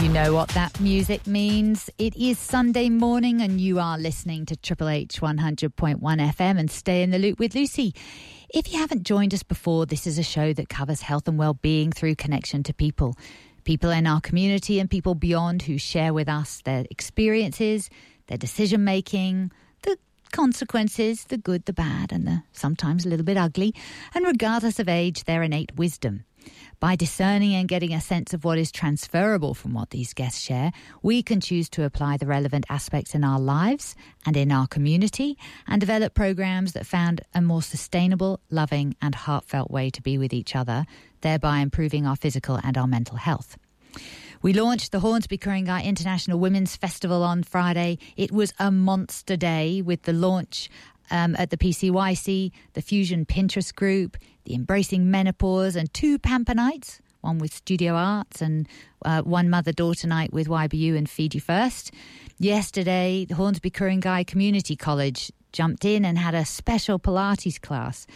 You know what that music means. It is Sunday morning and you are listening to Triple H 100.1 FM and Stay in the Loop with Lucy. If you haven't joined us before, this is a show that covers health and well-being through connection to people. People in our community and people beyond who share with us their experiences, their decision-making, the consequences, the good, the bad, and the sometimes a little bit ugly. And regardless of age, their innate wisdom. By discerning and getting a sense of what is transferable from what these guests share, we can choose to apply the relevant aspects in our lives and in our community and develop programs that found a more sustainable, loving and heartfelt way to be with each other, thereby improving our physical and our mental health. We launched the Hornsby-Ku-ring-gai International Women's Festival on Friday. It was a monster day with the launch at the PCYC, the Fusion Pinterest group, the Embracing Menopause and two Pamper nights, one with Studio Arts and one mother-daughter night with YBU and Feed You First. Yesterday, the Hornsby-Ku-ring-gai Community College jumped in and had a special Pilates class.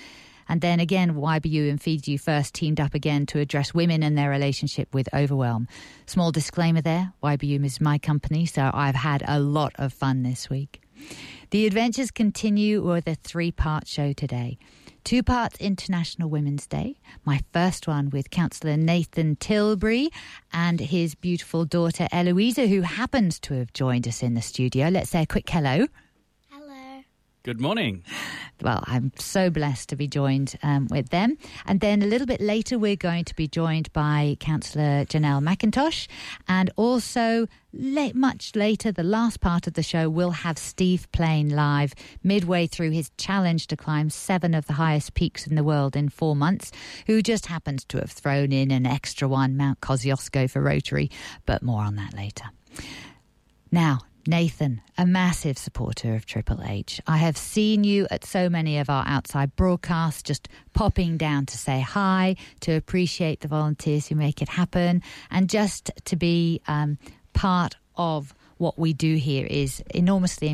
And then again, YBU and Feed You First teamed up again to address women and their relationship with overwhelm. Small disclaimer there, YBU is my company, so I've had a lot of fun this week. The adventures continue with a three-part show today. Two parts International Women's Day, my first one with Councillor Nathan Tilbury and his beautiful daughter Eloisa, who happens to have joined us in the studio. Let's say a quick hello. Hello. Good morning. Well, I'm so blessed to be joined with them. And then a little bit later, we're going to be joined by Councillor Janelle McIntosh. And also, much later, the last part of the show, we'll have Steve Plain live midway through his challenge to climb 7 of the highest peaks in the world in 4 months, who just happens to have thrown in an extra one, Mount Kosciuszko for Rotary. But more on that later. Now, Nathan, a massive supporter of Triple H. I have seen you at so many of our outside broadcasts, just popping down to say hi, to appreciate the volunteers who make it happen, and just to be part of what we do here is enormously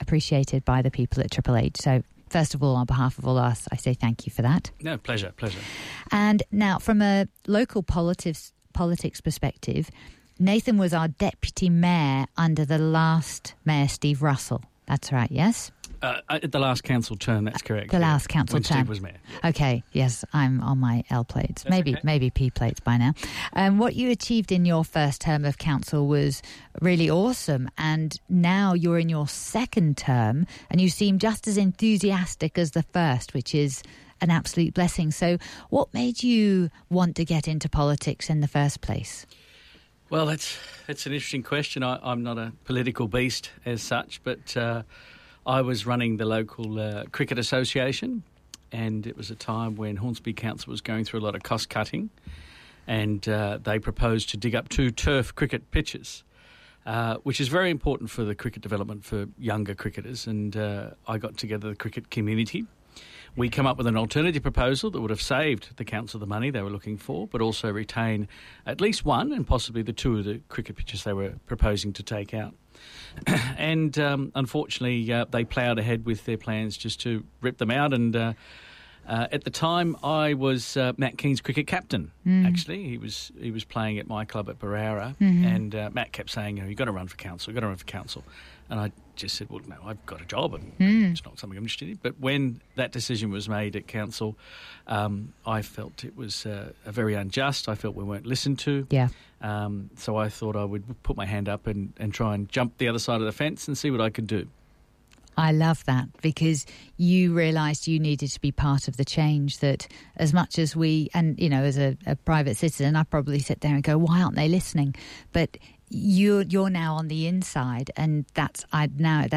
appreciated by the people at Triple H. So first of all, on behalf of all us, I say thank you for that. No, pleasure. And now from a local politics perspective, Nathan was our deputy mayor under the last mayor, Steve Russell. That's right, yes? At the last council term, that's correct. The last council term. When Steve was mayor. Yeah. Okay, yes, I'm on my L plates. That's maybe P plates by now. What you achieved in your first term of council was really awesome, and now you're in your second term, and you seem just as enthusiastic as the first, which is an absolute blessing. So what made you want to get into politics in the first place? Well, that's an interesting question. I'm not a political beast as such, but I was running the local cricket association, and it was a time when Hornsby Council was going through a lot of cost-cutting, and they proposed to dig up 2 turf cricket pitches, which is very important for the cricket development for younger cricketers, and I got together the cricket community. We come up with an alternative proposal that would have saved the council the money they were looking for, but also retain at least one and possibly the 2 of the cricket pitches they were proposing to take out. And unfortunately, they ploughed ahead with their plans just to rip them out. And at the time, I was Matt Keane's cricket captain, actually. He was playing at my club at Bahrara, and Matt kept saying, "You've got to run for council, And I just said, well, no, I've got a job and it's not something I'm interested in. But when that decision was made at council, I felt it was very unjust. I felt we weren't listened to. Yeah. So I thought I would put my hand up and try and jump the other side of the fence and see what I could do. I love that, because you realised you needed to be part of the change, that as much as we, and, you know, as a private citizen, I probably sit there and go, why aren't they listening? But You're now on the inside, and that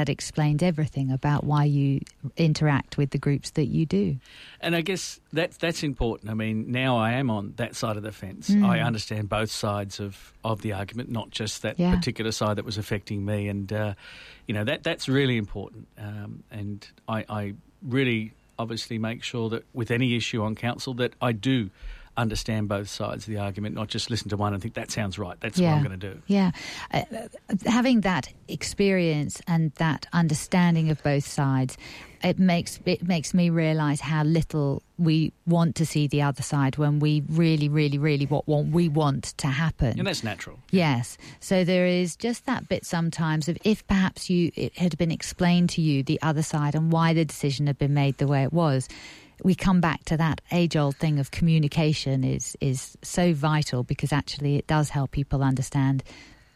explains everything about why you interact with the groups that you do. And I guess that's important. I mean, now I am on that side of the fence. I understand both sides of the argument, not just that particular side that was affecting me. And that's really important. And I really obviously make sure that with any issue on council that I do understand both sides of the argument, not just listen to one and think that sounds right, that's what I'm going to do. Yeah. Having that experience and that understanding of both sides, it makes me realise how little we want to see the other side when we really what we want to happen. And that's natural. Yes. So there is just that bit sometimes of if perhaps it had been explained to you, the other side, and why the decision had been made the way it was. We come back to that age-old thing of communication is so vital, because actually it does help people understand,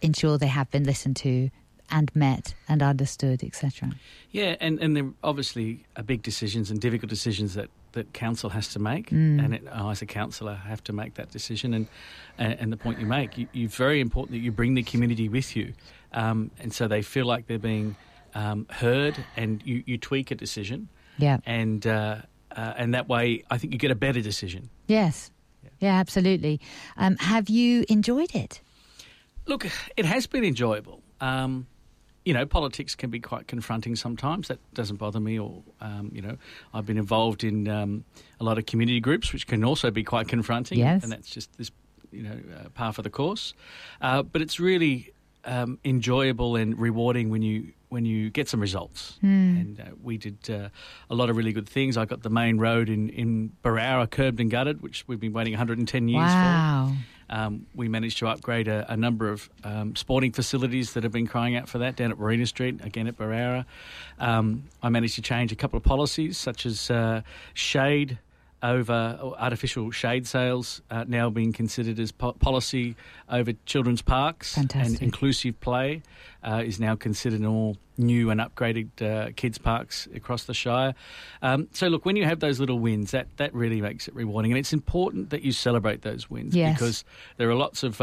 ensure they have been listened to and met and understood, etc. Yeah, and there obviously are big decisions and difficult decisions that council has to make, and I as a councillor have to make that decision. And the point you make, it's very important that you bring the community with you, and so they feel like they're being heard, and you tweak a decision. Yeah. And that way I think you get a better decision. Yes. Yeah, absolutely. Have you enjoyed it? Look, it has been enjoyable. You know, politics can be quite confronting sometimes. That doesn't bother me. Or, you know, I've been involved in a lot of community groups, which can also be quite confronting. Yes. And that's just this, you know, par for the course. But it's really enjoyable and rewarding when you get some results. And we did a lot of really good things. I got the main road in Bahrara curbed and gutted, which we've been waiting 110 years for. We managed to upgrade a number of sporting facilities that have been crying out for that, down at Marina Street, again at Bahrara. I managed to change a couple of policies, such as shade over artificial shade sales, now being considered as policy over children's parks. Fantastic. And inclusive play is now considered in all new and upgraded kids parks across the Shire. So look, when you have those little wins, that really makes it rewarding, and it's important that you celebrate those wins. Yes. Because there are lots of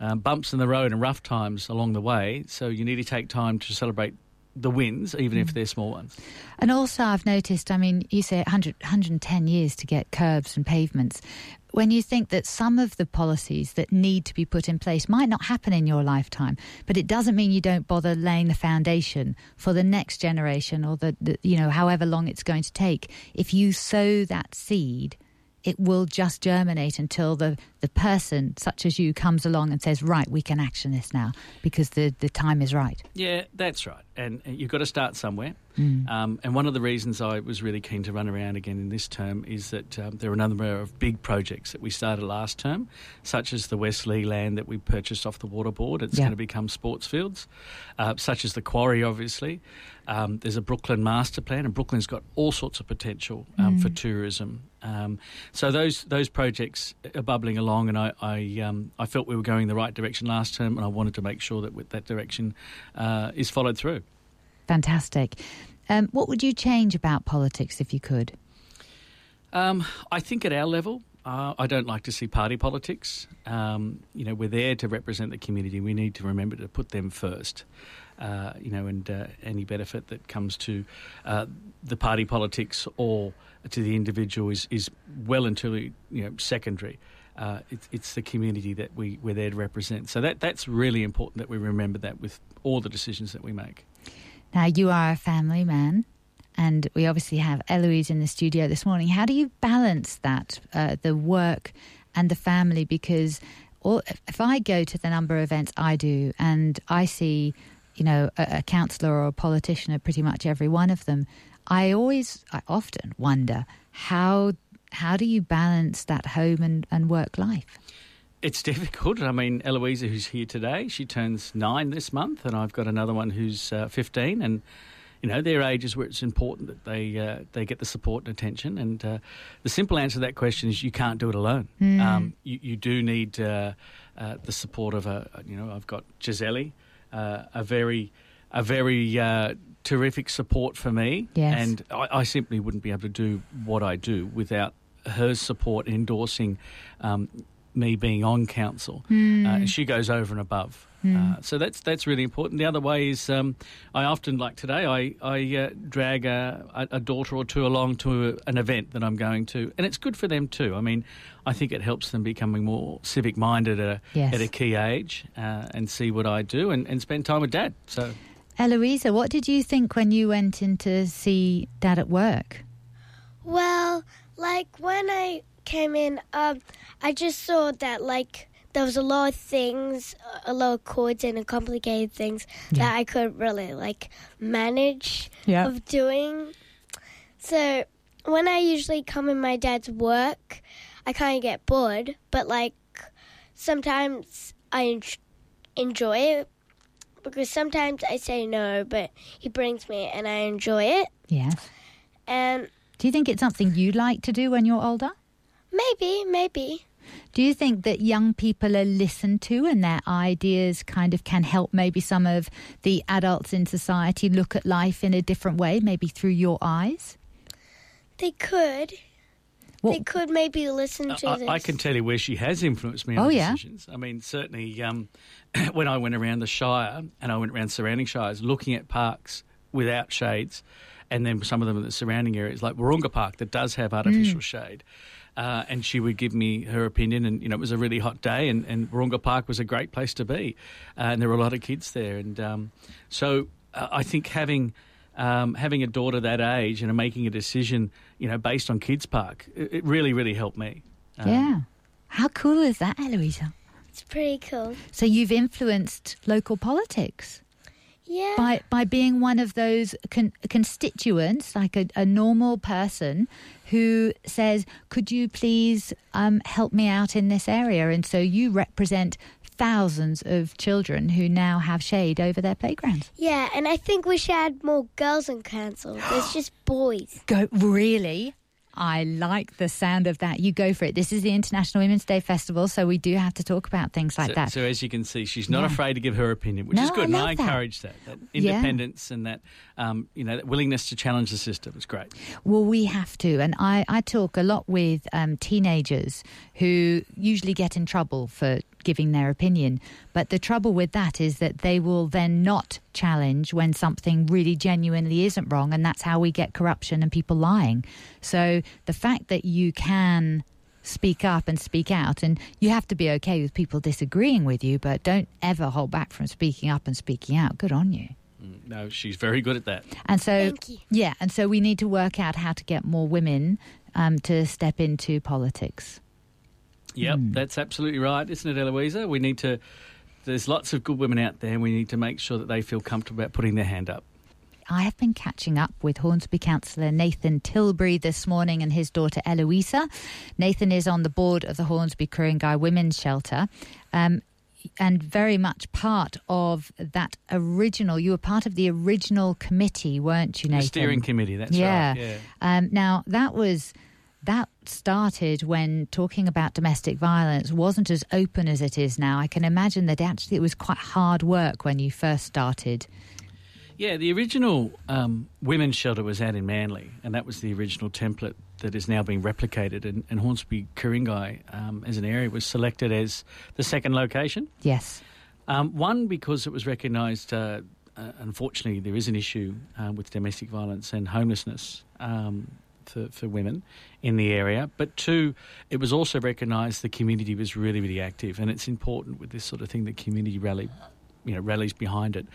bumps in the road and rough times along the way, so you need to take time to celebrate the wins, even if they're small ones. And also I've noticed, I mean, you say 110 years to get curbs and pavements. When you think that some of the policies that need to be put in place might not happen in your lifetime, but it doesn't mean you don't bother laying the foundation for the next generation, or the you know, however long it's going to take. If you sow that seed, it will just germinate until the person such as you comes along and says, right, we can action this now because the time is right. Yeah, that's right. And you've got to start somewhere. And one of the reasons I was really keen to run around again in this term is that there are a number of big projects that we started last term, such as the Wesley land that we purchased off the Water Board. It's going to become sports fields, such as the quarry, obviously. There's a Brooklyn master plan, and Brooklyn's got all sorts of potential for tourism. So those projects are bubbling along, and I felt we were going the right direction last term, and I wanted to make sure that that direction is followed through. Fantastic. What would you change about politics if you could? I think at our level, I don't like to see party politics. You know, we're there to represent the community. We need to remember to put them first. You know, and any benefit that comes to the party politics or to the individual is well and truly, you know, secondary. It's the community that we're there to represent. So that's really important that we remember that with all the decisions that we make. Now, you are a family man, and we obviously have Eloise in the studio this morning. How do you balance that, the work and the family? Because if I go to the number of events I do and I see, you know, a councillor or a politician at pretty much every one of them, I often wonder, how do you balance that home and work life? It's difficult. I mean, Eloisa, who's here today, she turns 9 this month, and I've got another one who's 15, and, you know, their age is where it's important that they get the support and attention. And the simple answer to that question is you can't do it alone. You do need the support of I've got Giselle, a very terrific support for me. Yes. And I simply wouldn't be able to do what I do without her support endorsing me being on council, and she goes over and above. So that's really important. The other way is I often, like today, I drag a daughter or two along to an event that I'm going to, and it's good for them too. I mean, I think it helps them becoming more civic-minded at a key age, and see what I do and spend time with Dad. So, Eloisa, what did you think when you went in to see Dad at work? Well, like when I came in, I just saw that, like, there was a lot of things, a lot of chords and complicated things that I couldn't really, like, manage of doing. So when I usually come in my dad's work, I kind of get bored, but, like, sometimes I enjoy it because sometimes I say no, but he brings me and I enjoy it. Yes. And do you think it's something you like to do when you're older? Maybe. Do you think that young people are listened to and their ideas kind of can help maybe some of the adults in society look at life in a different way, maybe through your eyes? They could. Well, they could maybe listen to this. I can tell you where she has influenced me on decisions. I mean, certainly when I went around the Shire and I went around surrounding shires, looking at parks without shades and then some of them in the surrounding areas, like Wahroonga Park that does have artificial shade. And she would give me her opinion and, you know, it was a really hot day and Wahroonga Park was a great place to be. And there were a lot of kids there. And so I think having a daughter that age and making a decision, you know, based on Kids Park, it really, really helped me. Yeah. How cool is that, Eloisa? It's pretty cool. So you've influenced local politics? Yeah. By being one of those constituents, like a normal person who says, could you please help me out in this area? And so you represent thousands of children who now have shade over their playgrounds. Yeah, and I think we should add more girls in council. There's just boys. Go, really? I like the sound of that. You go for it. This is the International Women's Day Festival, so we do have to talk about things like that. So as you can see, she's not afraid to give her opinion, which is good. And I encourage that independence and that, you know, that willingness to challenge the system is great. Well, we have to. And I talk a lot with teenagers who usually get in trouble for giving their opinion. But the trouble with that is that they will then not challenge when something really genuinely isn't wrong, and that's how we get corruption and people lying. So the fact that you can speak up and speak out, and you have to be okay with people disagreeing with you, but don't ever hold back from speaking up and speaking out. Good on you. No, she's very good at that. And so, yeah, and so we need to work out how to get more women to step into politics. Yep, that's absolutely right, isn't it, Eloisa? We need to, there's lots of good women out there and we need to make sure that they feel comfortable about putting their hand up. I have been catching up with Hornsby Councillor Nathan Tilbury this morning and his daughter Eloisa. Nathan is on the board of the Hornsby-Ku-ring-gai Women's Shelter and very much part of that original, you were part of the original committee, weren't you, Nathan? The steering committee, that's right. Yeah. Now, that started when talking about domestic violence wasn't as open as it is now. I can imagine that actually it was quite hard work when you first started. Yeah, the original women's shelter was out in Manly, and that was the original template that is now being replicated. And Hornsby-Ku-ring-gai as an area was selected as the second location. Yes. One, because it was recognised, unfortunately, there is an issue with domestic violence and homelessness for women in the area, but two, it was also recognised the community was really, really active, and it's important with this sort of thing that community rallies behind it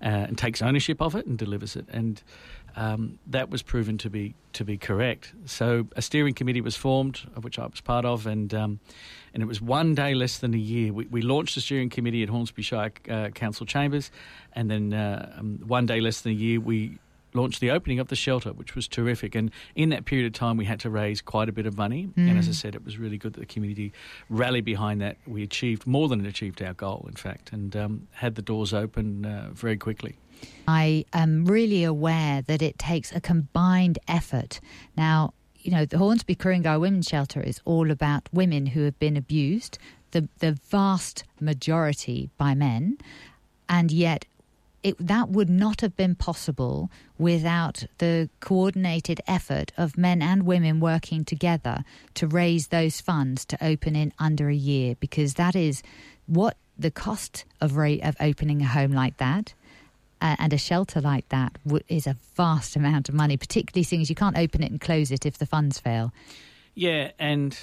and takes ownership of it and delivers it, and that was proven to be correct. So a steering committee was formed, of which I was part of, and it was one day less than a year. We launched the steering committee at Hornsby Shire Council Chambers, and then one day less than a year we launched the opening of the shelter, which was terrific. And in that period of time, we had to raise quite a bit of money. And as I said, it was really good that the community rallied behind that. We achieved more than achieved our goal, in fact, and had the doors open very quickly. I am really aware that it takes a combined effort. Now, you know, the Hornsby-Ku-ring-gai Women's Shelter is all about women who have been abused, the vast majority by men, and yet that would not have been possible without the coordinated effort of men and women working together to raise those funds to open in under a year, because that is what the cost of opening a home like that and a shelter like that is a vast amount of money, particularly since you can't open it and close it if the funds fail. Yeah, and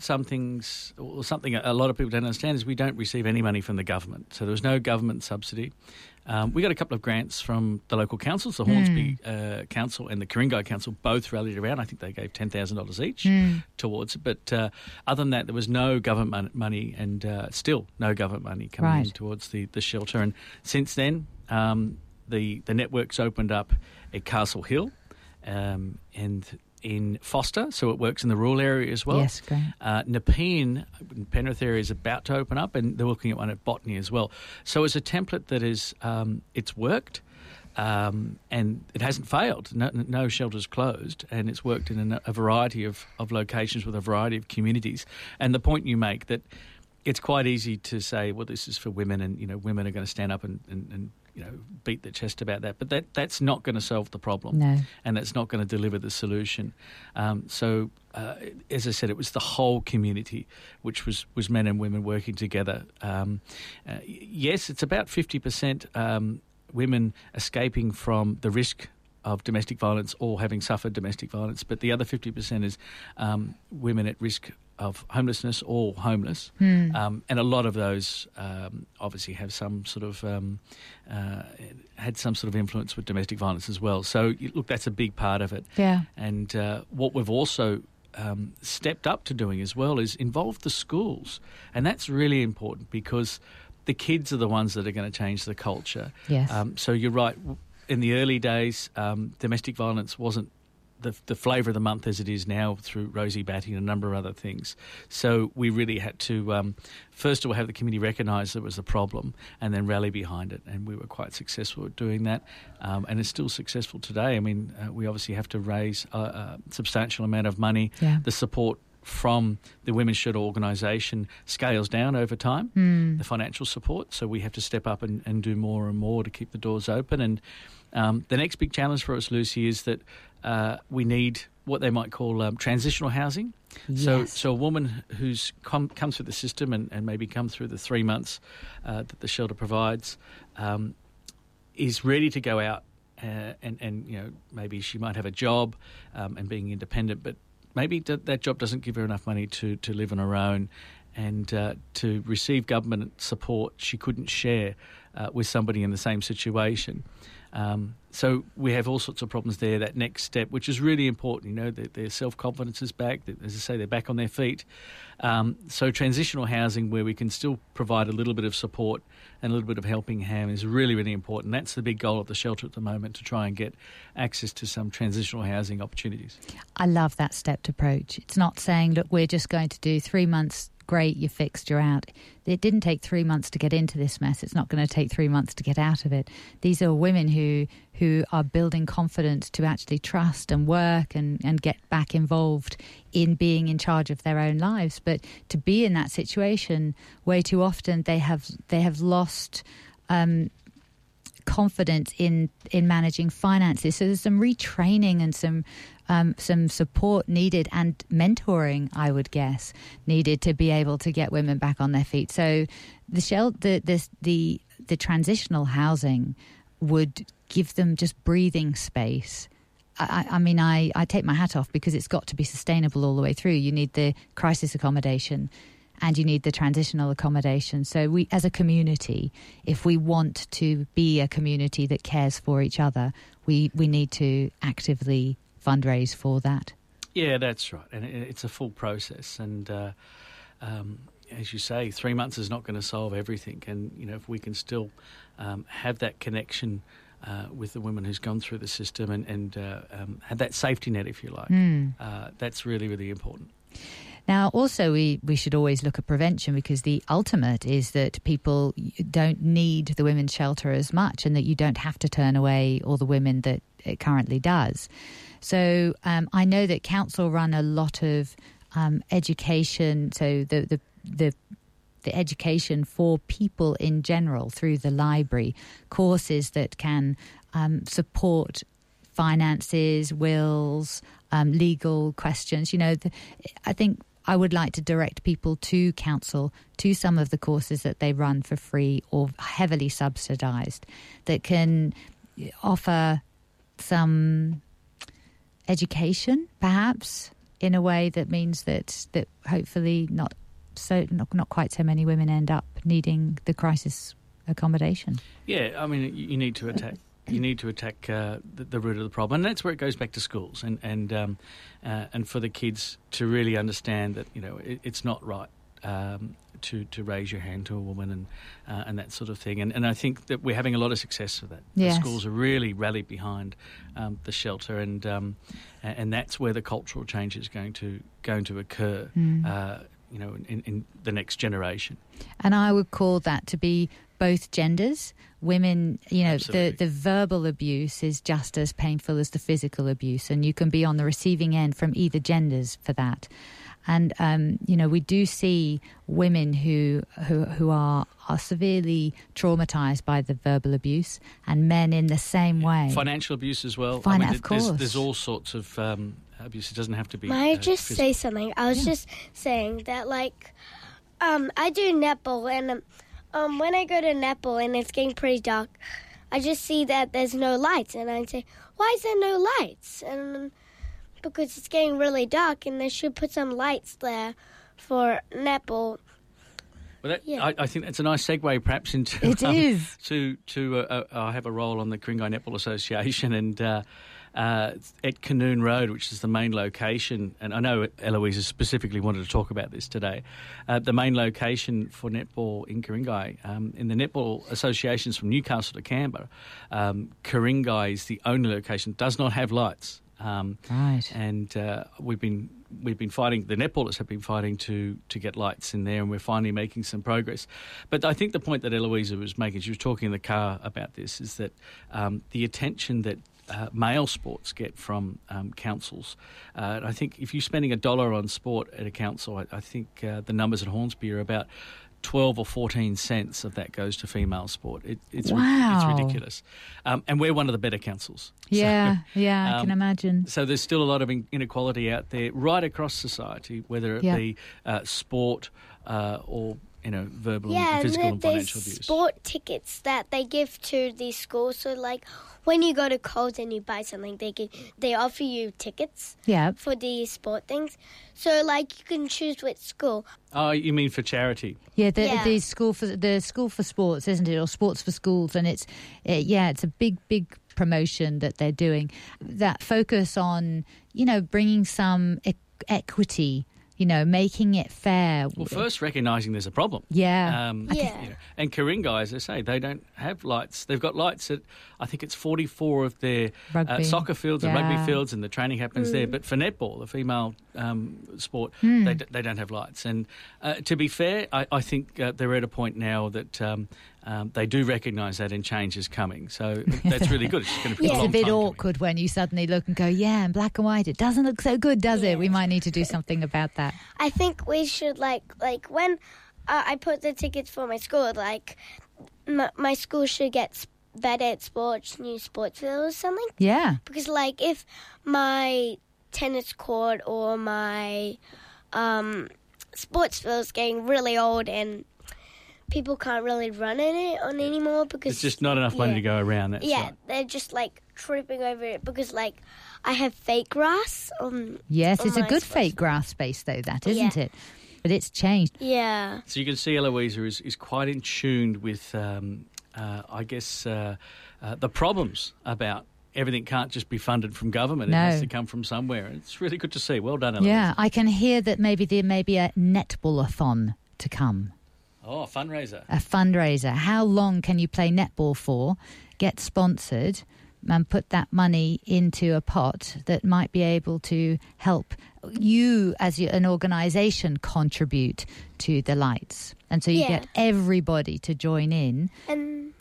something a lot of people don't understand is we don't receive any money from the government. So there was no government subsidy. We got a couple of grants from the local councils, the Hornsby Council and the Ku-ring-gai Council both rallied around. I think they gave $10,000 each towards it. But other than that, there was no government money and still no government money coming in towards the shelter. And since then, the network's opened up at Castle Hill and in Foster, so it works in the rural area as well. Yes, great. Nepean, Penrith area, is about to open up, and they're looking at one at Botany as well. So it's a template that is, it's worked, and it hasn't failed. No shelters closed, and it's worked in a variety of locations with a variety of communities. And the point you make that it's quite easy to say, well, this is for women, and you know, women are going to stand up and you know, beat their chest about that. But that's not going to solve the problem. No. And that's not going to deliver the solution. So, as I said, it was the whole community, which was men and women working together. Yes, it's about 50% women escaping from the risk of domestic violence or having suffered domestic violence, but the other 50% is women at risk of homelessness or homeless. And a lot of those obviously have some sort of had some sort of influence with domestic violence as well. So look, that's a big part of it. Yeah. And what we've also stepped up to doing as well is involve the schools, and that's really important because the kids are the ones that are going to change the culture. Yes. So you're right. In the early days, domestic violence wasn't the flavour of the month as it is now through Rosie Batty and a number of other things. So we really had to, first of all, have the community recognise there was a problem and then rally behind it, and we were quite successful at doing that, and it's still successful today. I mean, we obviously have to raise a substantial amount of money. Yeah. The support from the Women's Shelter organisation scales down over time, the financial support, so we have to step up and do more and more to keep the doors open. And the next big challenge for us, Lucy, is that we need what they might call transitional housing. Yes. So a woman who's come through the system and maybe come through the 3 months that the shelter provides is ready to go out and you know, maybe she might have a job and being independent, but maybe that job doesn't give her enough money to live on her own, and to receive government support she couldn't share with somebody in the same situation. So we have all sorts of problems there. That next step, which is really important, you know, their self-confidence is back. As I say, they're back on their feet. So transitional housing, where we can still provide a little bit of support and a little bit of helping hand, is really, really important. That's the big goal of the shelter at the moment, to try and get access to some transitional housing opportunities. I love that stepped approach. It's not saying, look, we're just going to do 3 months, great, you're fixed, you're out. It didn't take 3 months to get into this mess. It's not going to take 3 months to get out of it. These are women who are building confidence to actually trust and work and get back involved in being in charge of their own lives. But to be in that situation, way too often they have lost confidence in managing finances. So there's some retraining and some support needed, and mentoring, I would guess, needed to be able to get women back on their feet. So the transitional housing would give them just breathing space. I mean, I take my hat off, because it's got to be sustainable all the way through. You need the crisis accommodation and you need the transitional accommodation. So we, as a community, if we want to be a community that cares for each other, we need to actively fundraise for that. Yeah, that's right. And it's a full process. And as you say, 3 months is not going to solve everything. And, you know, if we can still have that connection with the woman who's gone through the system and had that safety net, if you like, that's really, really important. Now, also, we should always look at prevention, because the ultimate is that people don't need the women's shelter as much, and that you don't have to turn away all the women that it currently does. So I know that council run a lot of education, so the education for people in general through the library, courses that can support finances, wills, legal questions. You know, I think I would like to direct people to council, to some of the courses that they run for free or heavily subsidised, that can offer some education, perhaps, in a way that means that hopefully not quite so many women end up needing the crisis accommodation. Yeah, I mean, you need to attack the root of the problem, and that's where it goes back to schools, and for the kids to really understand that, you know, it's not right to raise your hand to a woman and that sort of thing. And I think that we're having a lot of success with that. Yes. The schools are really rallied behind the shelter, and that's where the cultural change is going to occur. Mm. You know, in the next generation. And I would call that to be both genders. Women, you know, the verbal abuse is just as painful as the physical abuse, and you can be on the receiving end from either genders for that. And, you know, we do see women who are severely traumatised by the verbal abuse, and men in the same way. Financial abuse as well. I mean, of course. There's all sorts of... abuse. It doesn't have to be. May I just say something? I was just saying that, like, I do netball, and when I go to netball and it's getting pretty dark, I just see that there's no lights, and I say, "Why is there no lights?" And because it's getting really dark, and they should put some lights there for netball. Well, I think that's a nice segue, perhaps, into it is to I have a role on the Ku-ring-gai Netball Association, and. At Canoon Road, which is the main location, and I know Eloisa specifically wanted to talk about this today, the main location for netball in Ku-ring-gai. In the netball associations from Newcastle to Canberra, Ku-ring-gai is the only location, does not have lights. Right. And we've been fighting, the netballers have been fighting to get lights in there, and we're finally making some progress. But I think the point that Eloisa was making, she was talking in the car about this, is that the attention that male sports get from councils. And I think if you're spending $1 on sport at a council, I think the numbers at Hornsby are about 12 or 14 cents of that goes to female sport. It's ridiculous. And we're one of the better councils. Yeah, so, I can imagine. So there's still a lot of inequality out there right across society, whether it be sport or you know, verbal and physical and financial abuse. Yeah, there's sport tickets that they give to these schools. So, like, when you go to Coles and you buy something, they offer you tickets for these sport things. So, like, you can choose which school. Oh, you mean for charity? Yeah, the school for sports, isn't it? Or sports for schools. And it's a big, big promotion that they're doing. That focus on, you know, bringing some equity, you know, making it fair. Well, first recognising there's a problem. Yeah. You know, and Ku-ring-gai, as I say, they don't have lights. They've got lights at, I think it's 44 of their soccer fields and rugby fields, and the training happens there. But for netball, the female sport, they don't have lights. And to be fair, I think they're at a point now that... they do recognise that, and change is coming. So that's really good. It's just going to be a long time. It's a bit awkward when you suddenly look and go, in black and white, it doesn't look so good, does it? We might need to do something about that. I think we should, like when I put the tickets for my school, like, my school should get better at sports, new sports field or something. Yeah. Because, like, if my tennis court or my sports field is getting really old and... people can't really run in it on anymore because... it's just not enough money to go around. That's right. They're just, like, tripping over it because, like, I have fake grass on... Yes, on it's a good fake grass space, though, that, isn't it? But it's changed. Yeah. So you can see Eloisa is quite in tune with, I guess, the problems about... everything can't just be funded from government. No. It has to come from somewhere. It's really good to see. Well done, Eloisa. Yeah, I can hear that maybe there may be a netball-a-thon to come. Oh, a fundraiser. A fundraiser. How long can you play netball for, get sponsored, and put that money into a pot that might be able to help you as an organisation contribute to the lights? And so you get everybody to join in.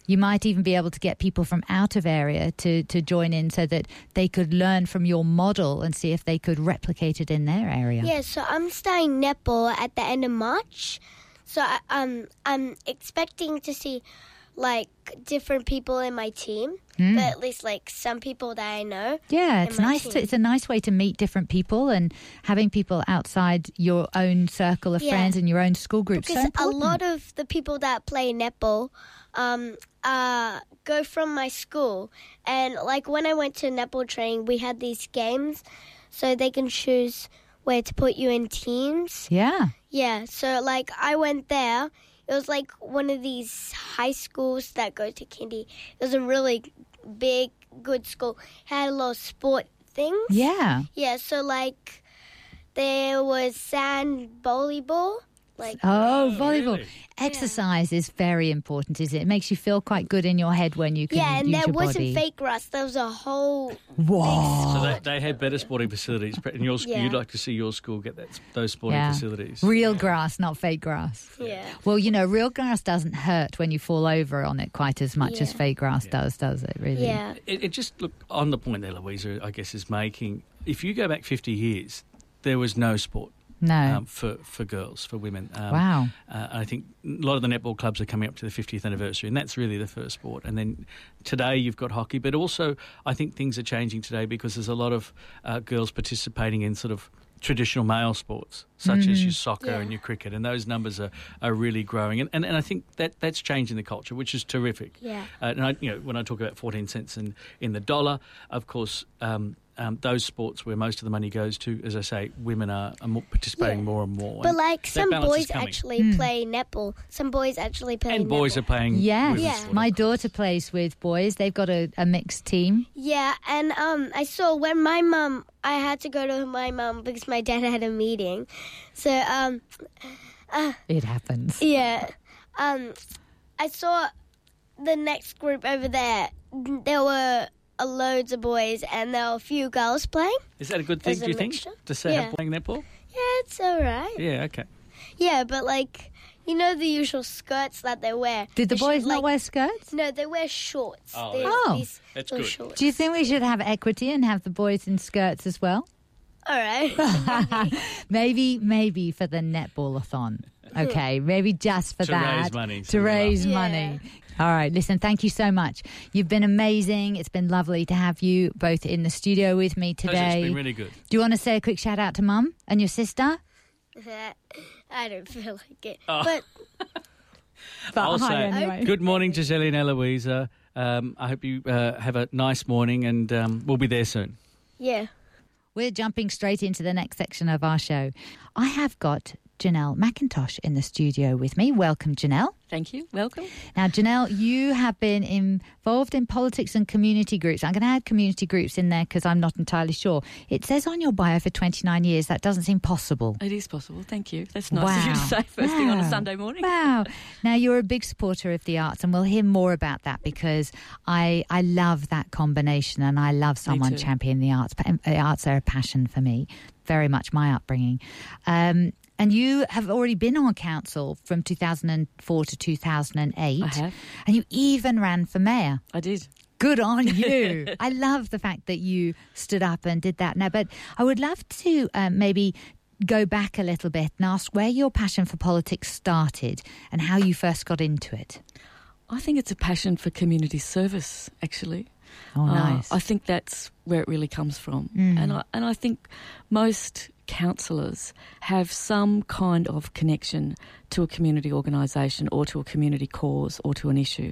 You might even be able to get people from out of area to join in so that they could learn from your model and see if they could replicate it in their area. Yeah, so I'm starting netball at the end of March. So I'm expecting to see, like, different people in my team, but at least, like, some people that I know. Yeah, it's nice. It's a nice way to meet different people, and having people outside your own circle of friends and your own school group. Because a lot of the people that play netball go from my school. And, like, when I went to netball training, we had these games so they can choose where to put you in teams. Yeah. Yeah, so, like, I went there It was like one of these high schools that go to kindy. It was a really big, good school. Had a lot of sport things. Yeah. Yeah, so like there was sand volleyball. Like, oh, volleyball. Really? Exercise is very important, isn't it? It makes you feel quite good in your head when you can use your body. Yeah, and there wasn't fake grass. There was a whole... Wow. So they had better sporting facilities. And your school, you'd like to see your school get those sporting facilities. Real grass, not fake grass. Yeah. Well, you know, real grass doesn't hurt when you fall over on it quite as much as fake grass does it, really? Yeah. It just, look, on the point that Eloisa, I guess, is making, if you go back 50 years, there was no sport. No, for girls, for women. Wow. I think a lot of the netball clubs are coming up to the 50th anniversary, and that's really the first sport. And then today you've got hockey, but also I think things are changing today because there's a lot of girls participating in sort of traditional male sports, such as your soccer and your cricket, and those numbers are really growing. And I think that's changing the culture, which is terrific. Yeah. And I, you know, when I talk about 14 cents in the dollar, of course... those sports where most of the money goes to, as I say, women are participating more and more. But like some boys actually play netball. Some boys actually play netball. And boys are playing. Yeah. My daughter plays with boys. They've got a mixed team. Yeah, and I saw when my mum, I had to go to my mum because my dad had a meeting. So it happens. Yeah. I saw the next group over there. There were loads of boys and there are a few girls playing. Is that a good thing, do you think, to say they're playing netball? Yeah, it's all right. Yeah, okay. Yeah, but like, you know the usual skirts that they wear. Did the boys not wear skirts? No, they wear shorts. Oh, that's good. Shorts. Do you think we should have equity and have the boys in skirts as well? All right. maybe for the netball-a-thon. Okay, maybe just for that. To raise money. All right, listen, thank you so much. You've been amazing. It's been lovely to have you both in the studio with me today. It's been really good. Do you want to say a quick shout-out to Mum and your sister? I don't feel like it. Oh. But I'll say anyway. Good morning, Giselle and Eloisa. I hope you have a nice morning, and we'll be there soon. Yeah. We're jumping straight into the next section of our show. I have got Janelle McIntosh in the studio with me. Welcome, Janelle. Thank you. Welcome. Now, Janelle, you have been involved in politics and community groups. I'm going to add community groups in there because I'm not entirely sure. It says on your bio for 29 years. That doesn't seem possible. It is possible. Thank you. That's nice of you to say first thing on a Sunday morning. Wow. Now, you're a big supporter of the arts, and we'll hear more about that because I love that combination, and I love someone championing the arts. The arts are a passion for me, very much my upbringing. And you have already been on council from 2004 to 2008. I have. And you even ran for mayor. I did. Good on you. I love the fact that you stood up and did that. Now, but I would love to maybe go back a little bit and ask where your passion for politics started and how you first got into it. I think it's a passion for community service, actually. Oh, nice. I think that's where it really comes from. Mm. And I think most councillors have some kind of connection to a community organisation or to a community cause or to an issue.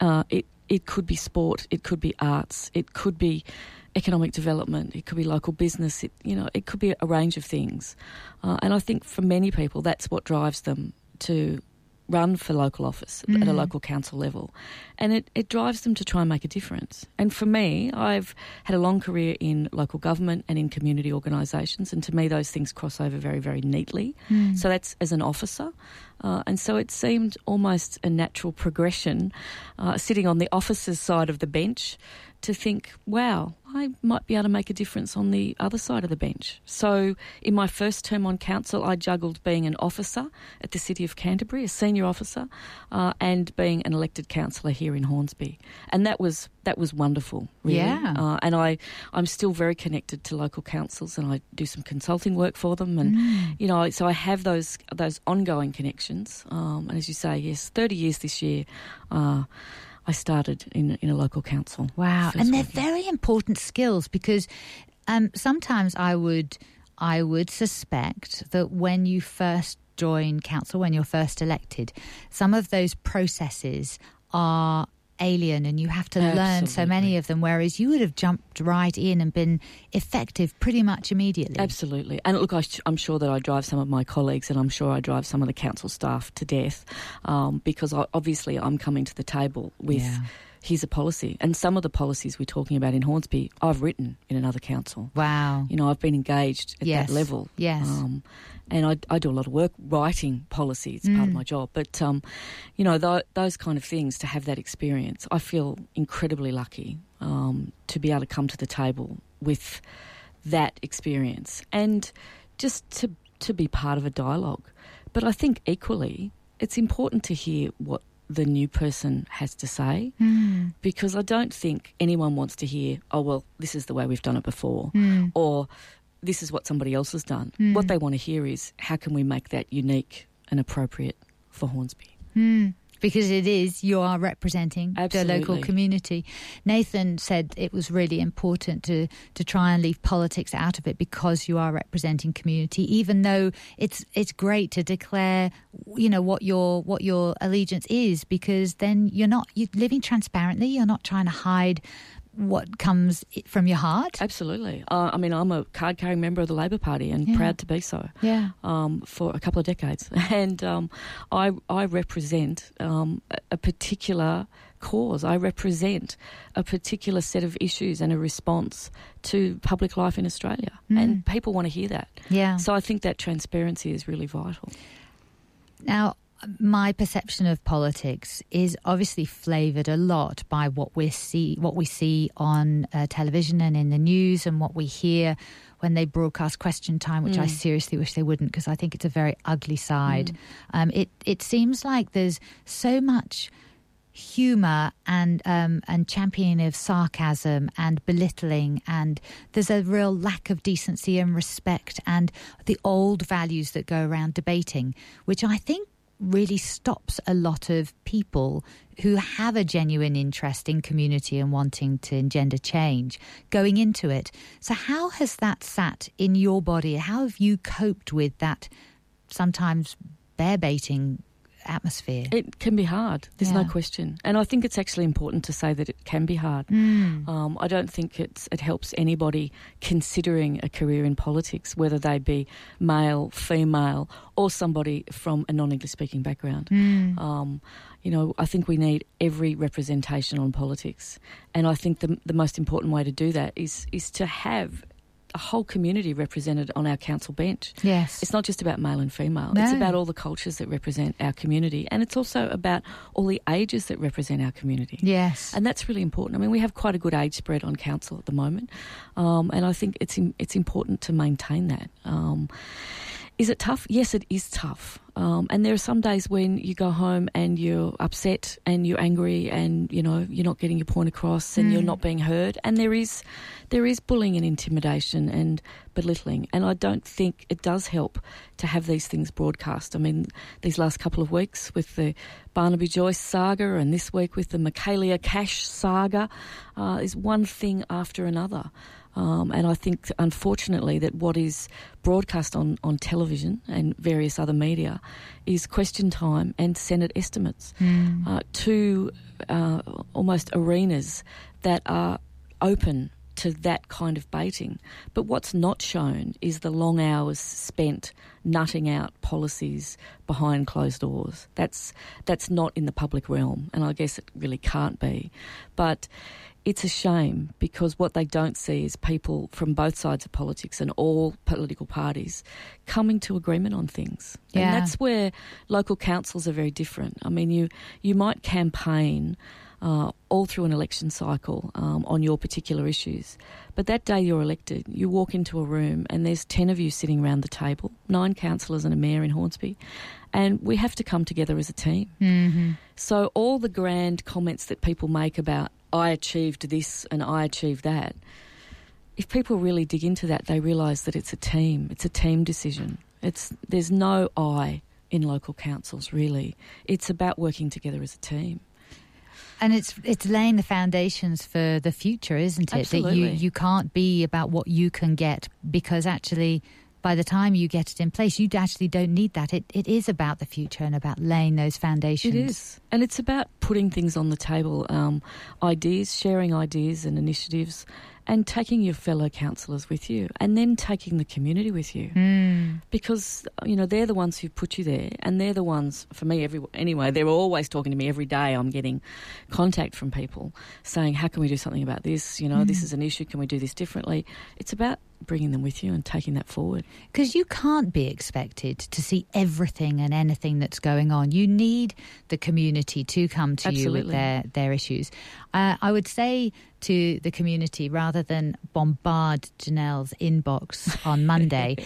It could be sport, it could be arts, it could be economic development, it could be local business, it could be a range of things. And I think for many people that's what drives them to run for local office at a local council level, and it drives them to try and make a difference. And for me, I've had a long career in local government and in community organisations, and to me those things cross over very, very neatly. So that's as an officer, and so it seemed almost a natural progression, sitting on the officer's side of the bench, to think, wow, I might be able to make a difference on the other side of the bench. So in my first term on council, I juggled being an officer at the City of Canterbury, a senior officer, and being an elected councillor here in Hornsby. And that was wonderful, really. Yeah. And I'm still very connected to local councils, and I do some consulting work for them. And, so I have those ongoing connections. And as you say, yes, 30 years this year, I started in a local council. Wow, and they're very important skills because sometimes I would suspect that when you first join council, when you're first elected, some of those processes are alien and you have to learn so many of them, whereas you would have jumped right in and been effective pretty much immediately. Absolutely. And look, I'm sure that I drive some of my colleagues and I'm sure I drive some of the council staff to death because obviously I'm coming to the table with... Yeah. Here's a policy. And some of the policies we're talking about in Hornsby, I've written in another council. Wow. You know, I've been engaged at that level. Yes. And I do a lot of work writing policy. It's part of my job. But, you know, those kind of things, to have that experience, I feel incredibly lucky to be able to come to the table with that experience and just to be part of a dialogue. But I think equally it's important to hear what the new person has to say because I don't think anyone wants to hear, oh, well, this is the way we've done it before or this is what somebody else has done. What they want to hear is how can we make that unique and appropriate for Hornsby? Because it is, you are representing the local community. Nathan said it was really important to try and leave politics out of it because you are representing community, even though it's great to declare, you know, what your allegiance is, because then you're living transparently, you're not trying to hide what comes from your heart. Absolutely. I mean, I'm a card-carrying member of the Labor Party and proud to be so for a couple of decades. And I represent a particular cause. I represent a particular set of issues and a response to public life in Australia. And people want to hear that. Yeah. So I think that transparency is really vital. Now, my perception of politics is obviously flavoured a lot by what we see on television and in the news and what we hear when they broadcast Question Time, which I seriously wish they wouldn't, because I think it's a very ugly side. It seems like there's so much humour and championing of sarcasm and belittling, and there's a real lack of decency and respect and the old values that go around debating, which I think really stops a lot of people who have a genuine interest in community and wanting to engender change going into it. So how has that sat in your body? How have you coped with that sometimes bear-baiting atmosphere? It can be hard. There's no question. And I think it's actually important to say that it can be hard. I don't think it helps anybody considering a career in politics, whether they be male, female, or somebody from a non-English speaking background. You know, I think we need every representation on politics. And I think the most important way to do that is to have a whole community represented on our council bench. Yes. It's not just about male and female. No. It's about all the cultures that represent our community, and it's also about all the ages that represent our community. Yes. And that's really important. I mean, we have quite a good age spread on council at the moment, and I think it's important to maintain that. Is it tough? Yes, it is tough. And there are some days when you go home and you're upset and you're angry and, you know, you're not getting your point across and you're not being heard. And there is bullying and intimidation and belittling. And I don't think it does help to have these things broadcast. I mean, these last couple of weeks with the Barnaby Joyce saga and this week with the Michaelia Cash saga is one thing after another. And I think, unfortunately, that what is broadcast on television and various other media is Question Time and Senate estimates, two almost arenas that are open to that kind of baiting. But what's not shown is the long hours spent nutting out policies behind closed doors. That's not in the public realm, and I guess it really can't be. But it's a shame, because what they don't see is people from both sides of politics and all political parties coming to agreement on things. Yeah. And that's where local councils are very different. I mean, you might campaign all through an election cycle on your particular issues, but that day you're elected, you walk into a room and there's 10 of you sitting around the table, 9 councillors and a mayor in Hornsby, and we have to come together as a team. Mm-hmm. So all the grand comments that people make about I achieved this and I achieved that, if people really dig into that, they realise that it's a team. It's a team decision. There's no I in local councils, really. It's about working together as a team. And it's laying the foundations for the future, isn't it? Absolutely. That you can't be about what you can get, because actually by the time you get it in place, you actually don't need that. It is about the future and about laying those foundations. It is. And it's about putting things on the table, ideas, sharing ideas and initiatives, and taking your fellow counsellors with you, and then taking the community with you. Mm. Because, you know, they're the ones who put you there, and they're the ones, for me, anyway, they're always talking to me every day. I'm getting contact from people saying, how can we do something about this? You know, this is an issue. Can we do this differently? It's about bringing them with you and taking that forward. Because you can't be expected to see everything and anything that's going on. You need the community to come to you with their issues. I would say to the community, rather than bombard Janelle's inbox on Monday,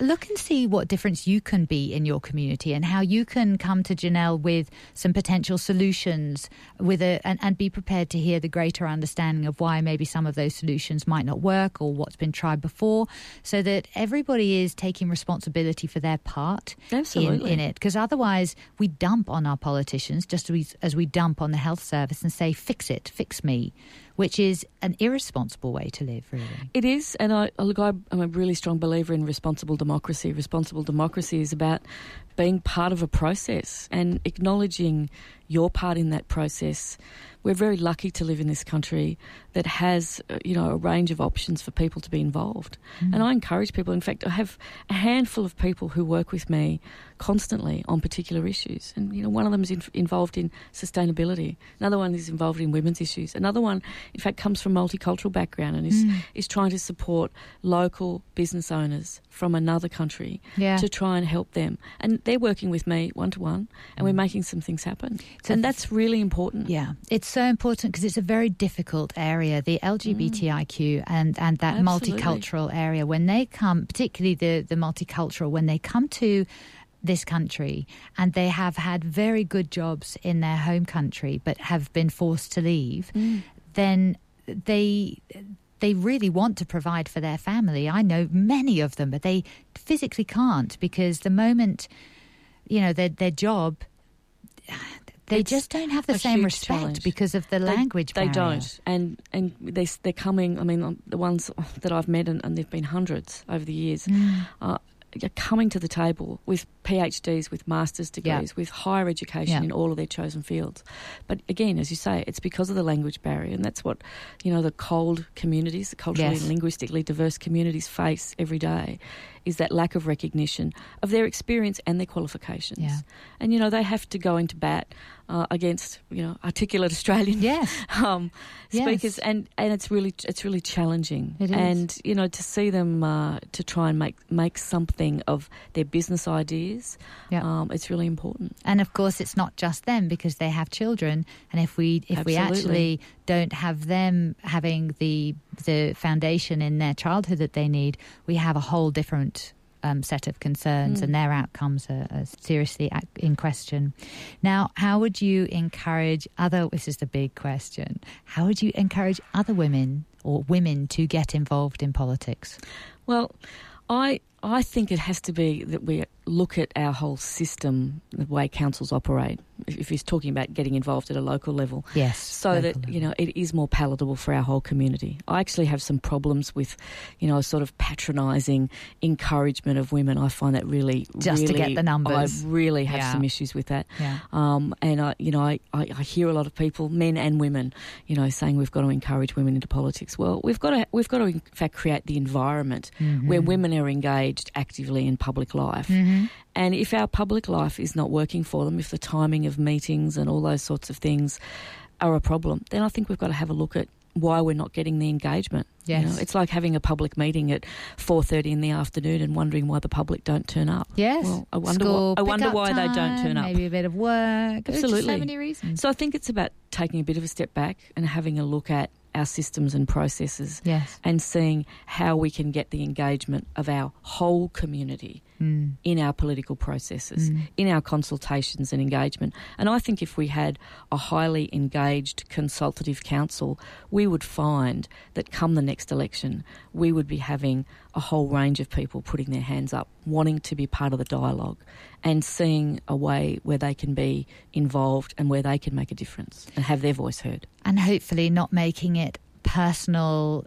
look and see what difference you can be in your community and how you can come to Janelle with some potential solutions and be prepared to hear the greater understanding of why maybe some of those solutions might not work or what's been tried before, so that everybody is taking responsibility for their part in it. Because otherwise we dump on our politicians just as we dump on the health service and say, fix it, fix me, which is an irresponsible way to live, really. It is, and I'm a really strong believer in responsible democracy. Responsible democracy is about being part of a process and acknowledging your part in that process. We're very lucky to live in this country that has, you know, a range of options for people to be involved. Mm. And I encourage people. In fact, I have a handful of people who work with me constantly on particular issues. And, you know, one of them is involved in sustainability. Another one is involved in women's issues. Another one, in fact, comes from a multicultural background and is trying to support local business owners from another country to try and help them. And they're working with me one-to-one, and we're making some things happen. So, and that's really important. Yeah, it's so important because it's a very difficult area, the LGBTIQ and that multicultural area. When they come, particularly the multicultural, when they come to this country and they have had very good jobs in their home country but have been forced to leave, then they really want to provide for their family. I know many of them, but they physically can't, because the moment, you know, their job, they just don't have the same respect because of the language barrier. They don't. And they're coming, I mean, the ones that I've met, and there've been hundreds over the years, coming to the table with PhDs, with master's degrees, with higher education in all of their chosen fields. But again, as you say, it's because of the language barrier, and that's what, you know, the cold communities, the culturally and linguistically diverse communities face every day, is that lack of recognition of their experience and their qualifications. Yeah. And, you know, they have to go into bat against, you know, articulate Australian speakers, and it's really challenging. It is. And, you know, to see them to try and make something of their business ideas, it's really important. And of course, it's not just them, because they have children, and if we actually don't have them having the foundation in their childhood that they need, we have a whole different set of concerns, and their outcomes are seriously in question. Now, how would you encourage this is the big question, how would you encourage other women or women to get involved in politics? Well, I think it has to be that we look at our whole system, the way councils operate, if he's talking about getting involved at a local level. Yes. So that, you know, it is more palatable for our whole community. I actually have some problems with, you know, sort of patronising encouragement of women. I find that really, just to get the numbers. I really have some issues with that. Yeah. And, I hear a lot of people, men and women, you know, saying we've got to encourage women into politics. Well, we've got to in fact create the environment where women are engaged actively in public life. And if our public life is not working for them, if the timing of meetings and all those sorts of things are a problem, then I think we've got to have a look at why we're not getting the engagement. Yes. You know, it's like having a public meeting at 4:30 in the afternoon and wondering why the public don't turn up. Yes. Well, I wonder, School, why, I wonder why time, they don't turn up. Maybe a bit of work. Absolutely. There's so many reasons. So I think it's about taking a bit of a step back and having a look at our systems and processes, and seeing how we can get the engagement of our whole community in our political processes, in our consultations and engagement. And I think if we had a highly engaged consultative council, we would find that come the next election, we would be having a whole range of people putting their hands up, wanting to be part of the dialogue and seeing a way where they can be involved and where they can make a difference and have their voice heard. And hopefully not making it personal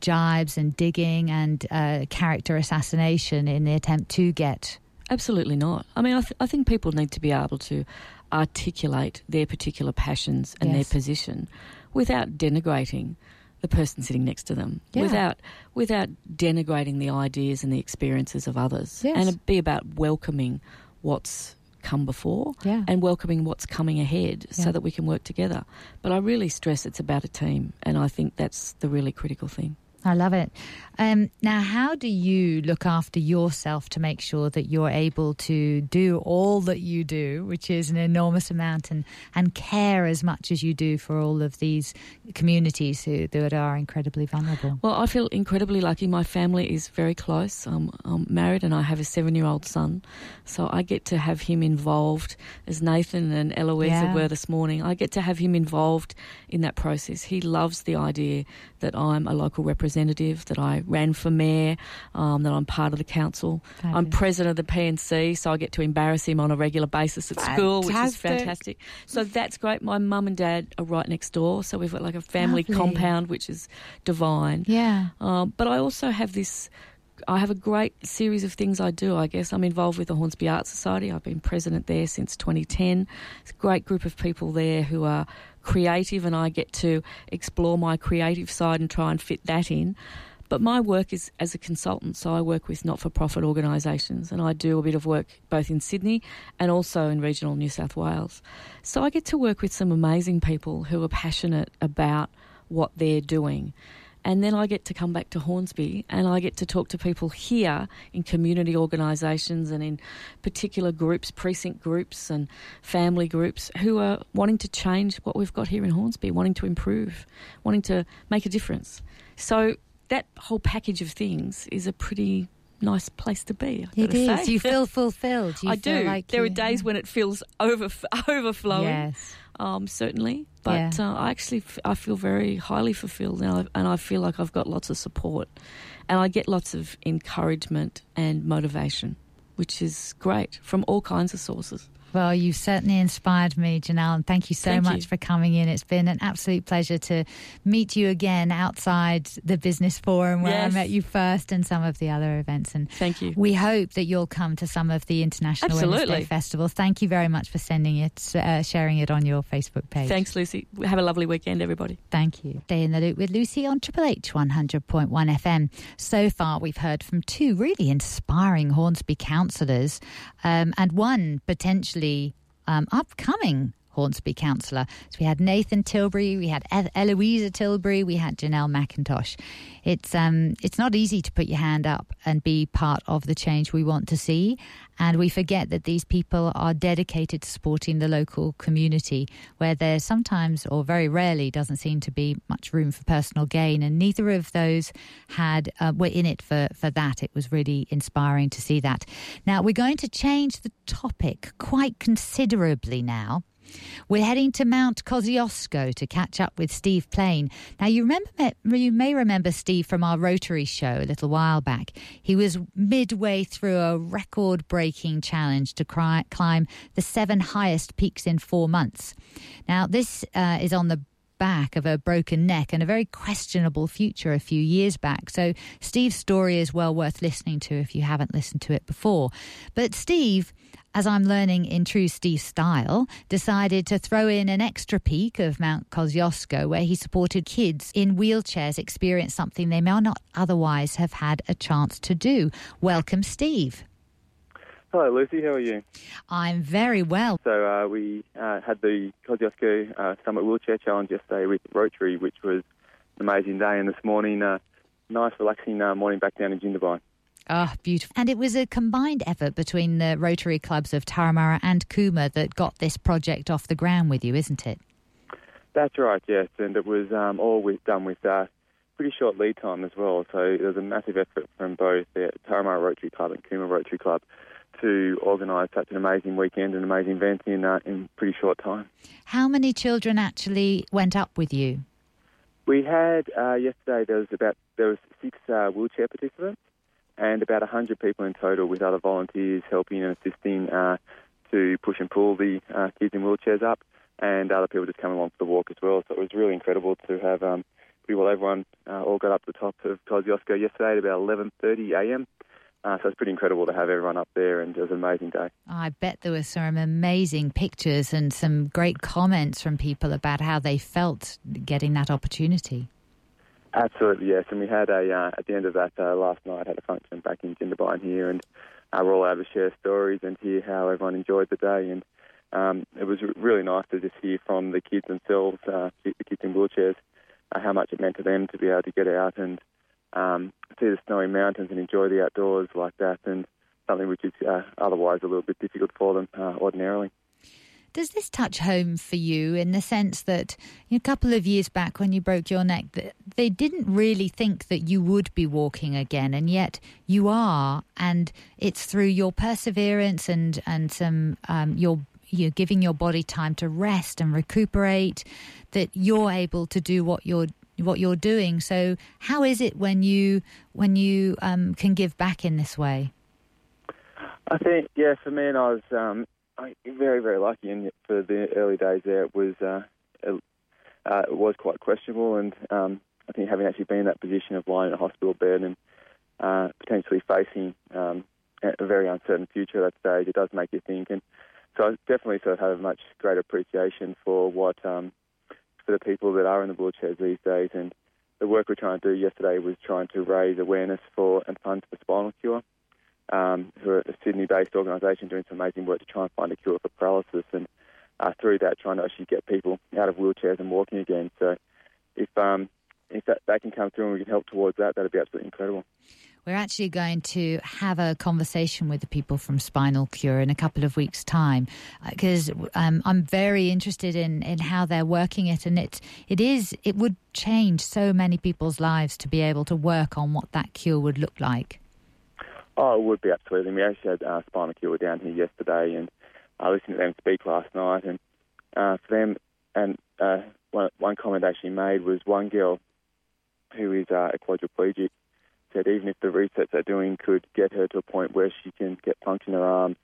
jibes and digging and character assassination in the attempt to get? Absolutely not. I mean, I think people need to be able to articulate their particular passions and their position without denigrating the person sitting next to them, without denigrating the ideas and the experiences of others. Yes. And it'd be about welcoming what's come before and welcoming what's coming ahead so that we can work together. But I really stress it's about a team, and I think that's the really critical thing. I love it. Now, how do you look after yourself to make sure that you're able to do all that you do, which is an enormous amount, and care as much as you do for all of these communities that are incredibly vulnerable? Well, I feel incredibly lucky. My family is very close. I'm married and I have a 7-year-old son, so I get to have him involved, as Nathan and Eloisa were this morning. I get to have him involved in that process. He loves the idea that I'm a local representative, that I ran for mayor, that I'm part of the council. Fabulous. I'm president of the PNC, so I get to embarrass him on a regular basis at school, which is fantastic. So that's great. My mum and dad are right next door, so we've got like a family compound, which is divine. Yeah. But I also have this... I have a great series of things I do, I guess. I'm involved with the Hornsby Art Society. I've been president there since 2010. It's a great group of people there who are creative, and I get to explore my creative side and try and fit that in. But my work is as a consultant, so I work with not-for-profit organisations, and I do a bit of work both in Sydney and also in regional New South Wales. So I get to work with some amazing people who are passionate about what they're doing. And then I get to come back to Hornsby and I get to talk to people here in community organisations and in particular groups, precinct groups and family groups who are wanting to change what we've got here in Hornsby, wanting to improve, wanting to make a difference. So that whole package of things is a pretty nice place to be. It is. You feel fulfilled. I do. Like there are days when it feels overflowing. Yes. Certainly, but I feel very highly fulfilled, and I feel like I've got lots of support, and I get lots of encouragement and motivation, which is great from all kinds of sources. Well, you've certainly inspired me, Janelle, and thank you so much for coming in. It's been an absolute pleasure to meet you again outside the business forum where I met you first and some of the other events. And thank you. We hope that you'll come to some of the International Women's Day festivals. Thank you very much for sharing it on your Facebook page. Thanks, Lucy. Have a lovely weekend, everybody. Thank you. Stay in the Loop with Lucy on Triple H 100.1 FM. So far, we've heard from two really inspiring Hornsby councillors and one potentially upcoming Hornsby councillor. So we had Nathan Tilbury, we had Eloisa Tilbury, we had Janelle McIntosh. It's not easy to put your hand up and be part of the change we want to see, and we forget that these people are dedicated to supporting the local community where there sometimes or very rarely doesn't seem to be much room for personal gain, and neither of those were in it for that. It was really inspiring to see that. Now we're going to change the topic quite considerably now. We're heading to Mount Kosciuszko to catch up with Steve Plain. Now, you may remember Steve from our Rotary show a little while back. He was midway through a record-breaking challenge to climb the 7 highest peaks in 4 months. Now, this is on the back of a broken neck and a very questionable future a few years back. So Steve's story is well worth listening to if you haven't listened to it before. But Steve, as I'm learning in true Steve style, decided to throw in an extra peak of Mount Kosciuszko where he supported kids in wheelchairs experience something they may not otherwise have had a chance to do. Welcome, Steve. Hello, Lucy. How are you? I'm very well. So we had the Kosciuszko Summit Wheelchair Challenge yesterday with Rotary, which was an amazing day. And this morning, nice, relaxing morning back down in Jindabyne. Oh, beautiful. And it was a combined effort between the Rotary Clubs of Taramara and Cooma that got this project off the ground with you, isn't it? That's right, yes. And it was done with pretty short lead time as well. So there was a massive effort from both the Taramara Rotary Club and Cooma Rotary Club to organise such an amazing weekend and amazing event in pretty short time. How many children actually went up with you? We had, yesterday, there was 6 wheelchair participants, and about 100 people in total with other volunteers helping and assisting to push and pull the kids in wheelchairs up, and other people just coming along for the walk as well. So it was really incredible to have pretty well everyone all got up to the top of Kosciuszko yesterday at about 11:30 a.m. So it's pretty incredible to have everyone up there, and it was an amazing day. I bet there were some amazing pictures and some great comments from people about how they felt getting that opportunity. Absolutely, yes. And we had a, at the end of that last night, had a function back in Jindabyne here, and we're all able to share stories and hear how everyone enjoyed the day. And it was really nice to just hear from the kids themselves, the kids in wheelchairs, how much it meant to them to be able to get out and see the snowy mountains and enjoy the outdoors like that, and something which is otherwise a little bit difficult for them ordinarily. Does this touch home for you in the sense that a couple of years back when you broke your neck, they didn't really think that you would be walking again, and yet you are, and it's through your perseverance and some you're giving your body time to rest and recuperate that you're able to do what you're doing. So how is it when you can give back in this way? I think, yeah, for me, and I was very, very lucky, and for the early days there, it was quite questionable, and I think having actually been in that position of lying in a hospital bed and potentially facing a very uncertain future at that stage, it does make you think. And so I definitely sort of have a much greater appreciation for what for the people that are in the wheelchairs these days, and the work we're trying to do yesterday was trying to raise awareness for and funds for Spinal Cure, who are a Sydney-based organisation doing some amazing work to try and find a cure for paralysis, and through that trying to actually get people out of wheelchairs and walking again. So if that can come through and we can help towards that, that'd be absolutely incredible. We're actually going to have a conversation with the people from Spinal Cure in a couple of weeks' time, because I'm very interested in how they're working it, and it would change so many people's lives to be able to work on what that cure would look like. Oh, it would be, absolutely. And we actually had Spinal Cure down here yesterday, and I listened to them speak last night. And for them, and one comment they actually made was one girl who is a quadriplegic said even if the research they're doing could get her to a point where she can get function in her arms,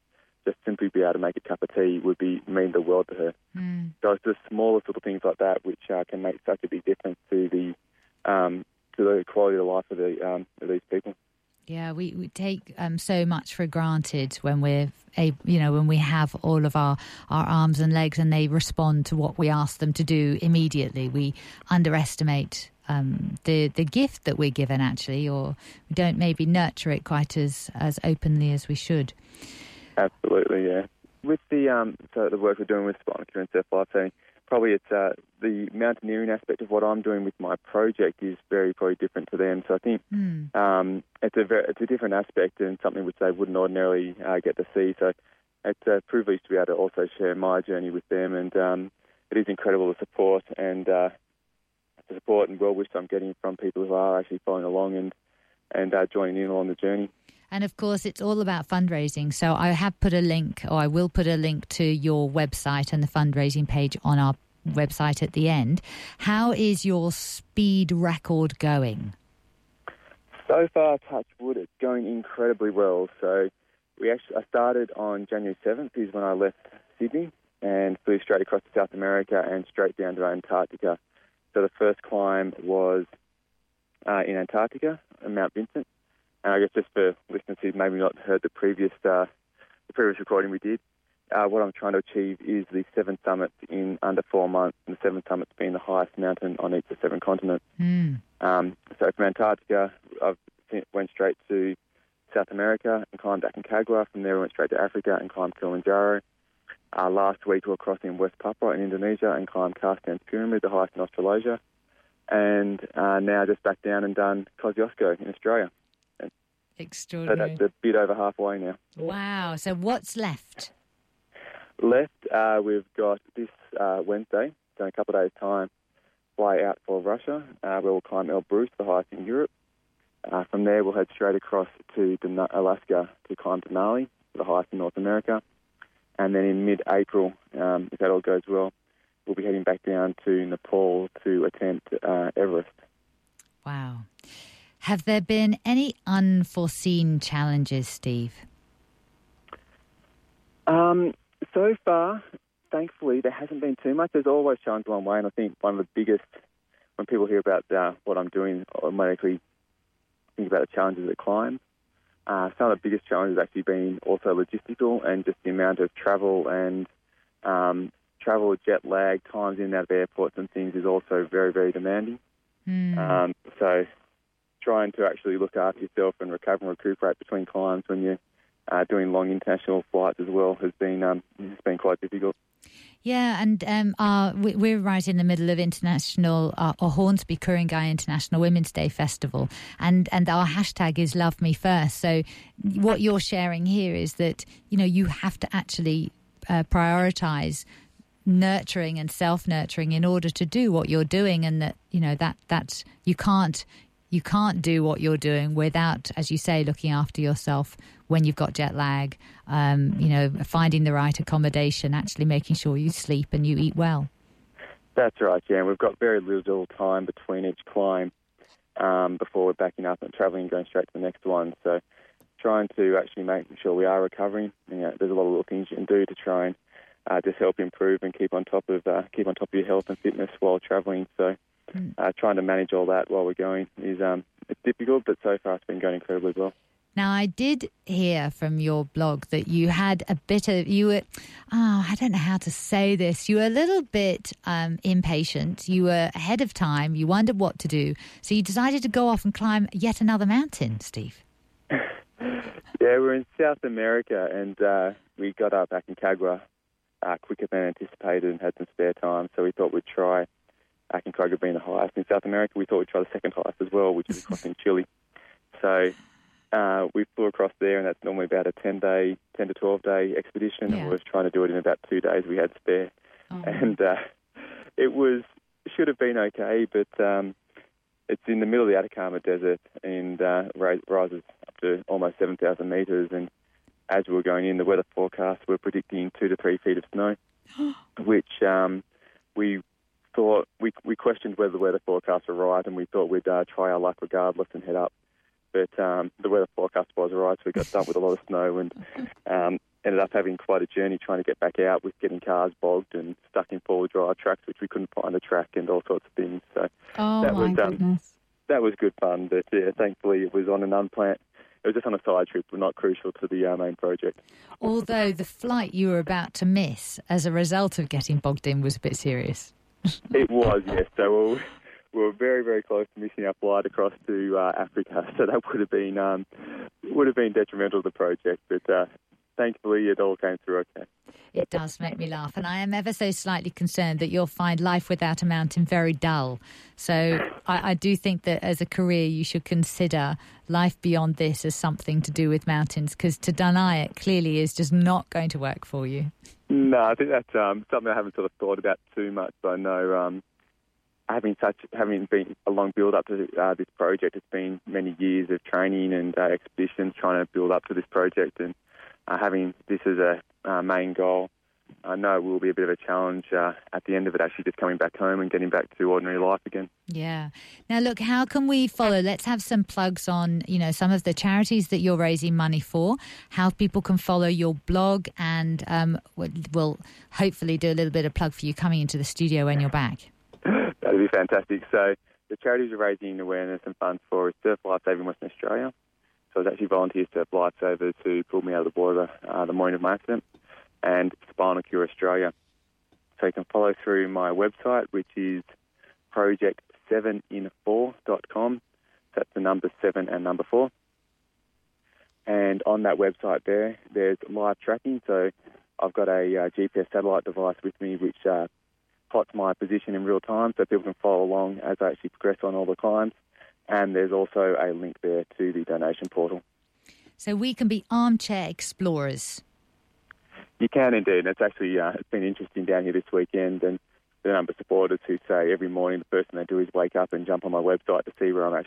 just simply be able to make a cup of tea would mean the world to her. Mm. So it's the smallest little things like that which can make such a big difference to the quality of life of these people. Yeah, we take so much for granted when when we have all of our arms and legs, and they respond to what we ask them to do immediately. We underestimate the gift that we're given, actually, or we don't maybe nurture it quite as openly as we should. Absolutely, yeah. With the work we're doing with Spinal Cure and Cephalopathia, probably it's the mountaineering aspect of what I'm doing with my project is probably different to them. So I think it's a different aspect and something which they wouldn't ordinarily get to see. So it's a privilege to be able to also share my journey with them, and it is incredible the support and well wish I'm getting from people who are actually following along and joining in on the journey. And, of course, it's all about fundraising. So I will put a link to your website and the fundraising page on our website at the end. How is your speed record going? So far, touch wood, it's going incredibly well. So I started on January 7th is when I left Sydney and flew straight across to South America and straight down to Antarctica. So the first climb was in Antarctica, Mount Vincent. And I guess just for listeners who've maybe not heard the previous recording we did, what I'm trying to achieve is the seven summits in under 4 months, and the seven summits being the highest mountain on each of the seven continents. Mm. So from Antarctica, I went straight to South America and climbed Aconcagua. From there, I went straight to Africa and climbed Kilimanjaro. Last week, we were crossing West Papua in Indonesia and climbed Carstan's Pyramid, the highest in Australasia. And now just back down and done Kosciuszko in Australia. Extraordinary. So that's a bit over halfway now. Wow. So what's left? We've got this Wednesday, so in a couple of days' time, fly out for Russia, where we'll climb Elbrus, the highest in Europe. From there, we'll head straight across to Alaska to climb Denali, the highest in North America. And then in mid-April, if that all goes well, we'll be heading back down to Nepal to attempt Everest. Wow. Have there been any unforeseen challenges, Steve? So far, thankfully, there hasn't been too much. There's always challenges along the way, and I think one of the biggest when people hear about what I'm doing, automatically think about the challenges that climb. Some of the biggest challenges have actually been also logistical and just the amount of travel and jet lag, times in and out of airports and things is also very, very demanding. So trying to actually look after yourself and recover and recuperate between climbs when you're doing long international flights as well has been quite difficult. Yeah, and we're right in the middle of international Hornsby-Ku-ring-gai International Women's Day Festival, and our hashtag is Love Me First. So what you're sharing here is that, you know, you have to actually prioritise nurturing and self-nurturing in order to do what you're doing, and that, you know, that's you can't do what you're doing without, as you say, looking after yourself when you've got jet lag, finding the right accommodation, actually making sure you sleep and you eat well. That's right, yeah. We've got very little time between each climb before we're backing up and travelling and going straight to the next one. So trying to actually make sure we are recovering. You know, there's a lot of little things you can do to try and just help improve and keep on top of your health and fitness while travelling. So trying to manage all that while we're going is it's difficult, but so far it's been going incredibly well. Now, I did hear from your blog that you had a bit of, I don't know how to say this, you were a little bit impatient, you were ahead of time, you wondered what to do, so you decided to go off and climb yet another mountain, Steve. Yeah, we're in South America and we got up Aconcagua quicker than anticipated and had some spare time, so we thought we'd try Aconcagua being the highest in South America. We thought we'd try the second highest as well, which is across in Chile. So we flew across there, and that's normally about a 10 to 12-day expedition. Yeah. And we were trying to do it in about 2 days we had spare. Oh. And should have been okay, but it's in the middle of the Atacama Desert and rises up to almost 7,000 metres. And as we were going in, the weather forecast were predicting 2 to 3 feet of snow, which we questioned whether the weather forecasts were right, and we thought we'd try our luck regardless and head up. But the weather forecast was right, so we got stuck with a lot of snow and ended up having quite a journey trying to get back out with getting cars bogged and stuck in four-wheel drive tracks, which we couldn't find the track and all sorts of things. So that was good fun, but yeah, thankfully it was on an unplanned. It was just on a side trip, but not crucial to the main project. Although the flight you were about to miss as a result of getting bogged in was a bit serious. It was, yes. So we were very, very close to missing our flight across to Africa. So that would have been detrimental to the project. But thankfully, it all came through okay. It does make me laugh. And I am ever so slightly concerned that you'll find life without a mountain very dull. So I do think that as a career, you should consider life beyond this as something to do with mountains, because to deny it clearly is just not going to work for you. No, I think that's something I haven't sort of thought about too much. I know having been a long build-up to this project, it's been many years of training and expeditions trying to build up to this project, and having this as a main goal, I know it will be a bit of a challenge at the end of it, actually just coming back home and getting back to ordinary life again. Yeah. Now, look, how can we follow? Let's have some plugs on, you know, some of the charities that you're raising money for, how people can follow your blog, and we'll hopefully do a little bit of plug for you coming into the studio when you're back. That would be fantastic. So the charities we're raising awareness and funds for is Surf Life Saving Western Australia. So I was actually volunteer Surf Lifesaver who pulled me out of the water the morning of my accident, and Spinal Cure Australia. So you can follow through my website, which is project7in4.com. So that's the number 7 and number 4. And on that website there's live tracking. So I've got a GPS satellite device with me which plots my position in real time so people can follow along as I actually progress on all the climbs. And there's also a link there to the donation portal. So we can be armchair explorers. You can indeed. And it's actually it's been interesting down here this weekend, and the number of supporters who say every morning the first thing they do is wake up and jump on my website to see where I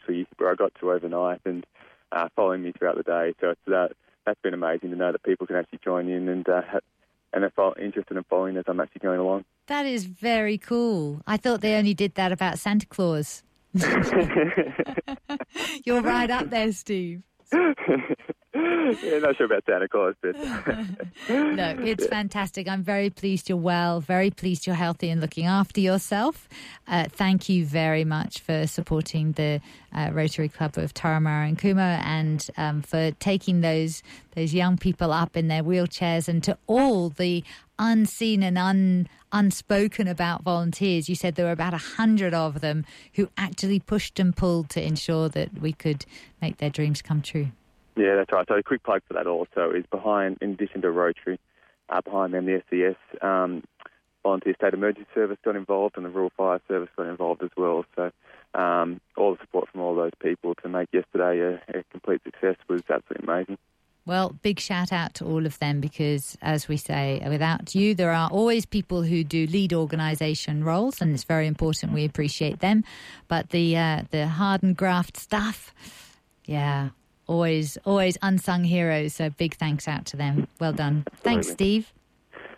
got to overnight, and following me throughout the day. So it's that's been amazing to know that people can actually join in and they're interested in following as I'm actually going along. That is very cool. I thought they only did that about Santa Claus. You're right up there, Steve. Yeah, not sure about Santa Claus, but... Look, it's fantastic. I'm very pleased you're well, very pleased you're healthy and looking after yourself. Thank you very much for supporting the Rotary Club of Taramara and Cooma, and for taking those young people up in their wheelchairs, and to all the unseen and unspoken about volunteers. You said there were about 100 of them who actually pushed and pulled to ensure that we could make their dreams come true. Yeah, that's right. So a quick plug for that also is behind, in addition to Rotary, behind them the SES Volunteer State Emergency Service got involved, and the Rural Fire Service got involved as well. So all the support from all those people to make yesterday a complete success was absolutely amazing. Well, big shout out to all of them, because, as we say, without you, there are always people who do lead organisation roles, and it's very important. We appreciate them. But the hard and graft stuff, yeah, always unsung heroes. So big thanks out to them. Well done. Absolutely. Thanks, Steve.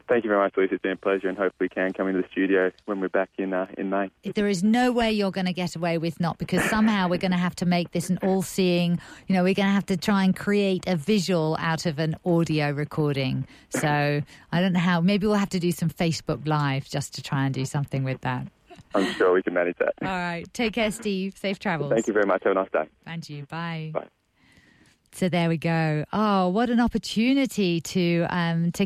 Thank you very much, Lucy. It's been a pleasure, and hopefully we can come into the studio when we're back in May. There is no way you're going to get away with not, because somehow we're going to have to make this an all-seeing, we're going to have to try and create a visual out of an audio recording. So I don't know how, maybe we'll have to do some Facebook Live just to try and do something with that. I'm sure we can manage that. All right. Take care, Steve. Safe travels. Thank you very much. Have a nice day. And you. Bye. Bye. So there we go. Oh, what an opportunity to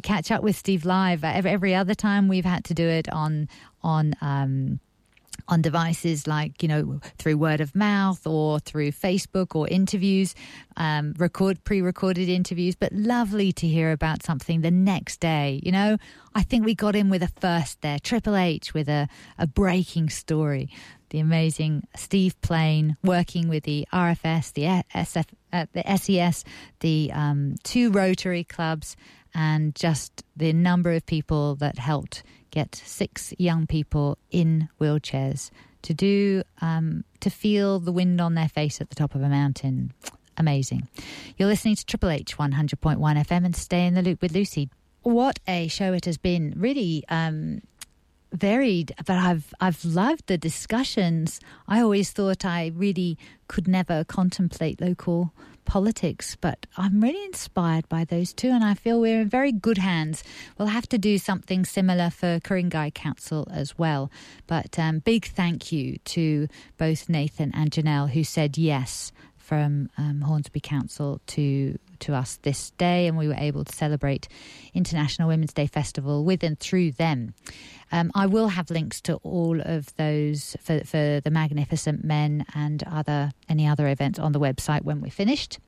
catch up with Steve live. Every other time we've had to do it on devices like, through word of mouth or through Facebook or interviews, pre-recorded interviews. But lovely to hear about something the next day. I think we got in with a first there, Triple H with a breaking story. The amazing Steve Plain working with the RFS, the SES, the two Rotary clubs, and just the number of people that helped get 6 young people in wheelchairs to feel the wind on their face at the top of a mountain. Amazing. You're listening to Triple H 100.1 FM and Stay in the Loop with Lucy. What a show it has been. Really... varied, but I've loved the discussions. I always thought I really could never contemplate local politics, but I'm really inspired by those two, and I feel we're in very good hands. We'll have to do something similar for Ku-ring-gai Council as well. But big thank you to both Nathan and Janelle, who said yes from Hornsby Council to us this day, and we were able to celebrate International Women's Day Festival with and through them. I will have links to all of those for the Magnificent Men and any other events on the website when we're finished.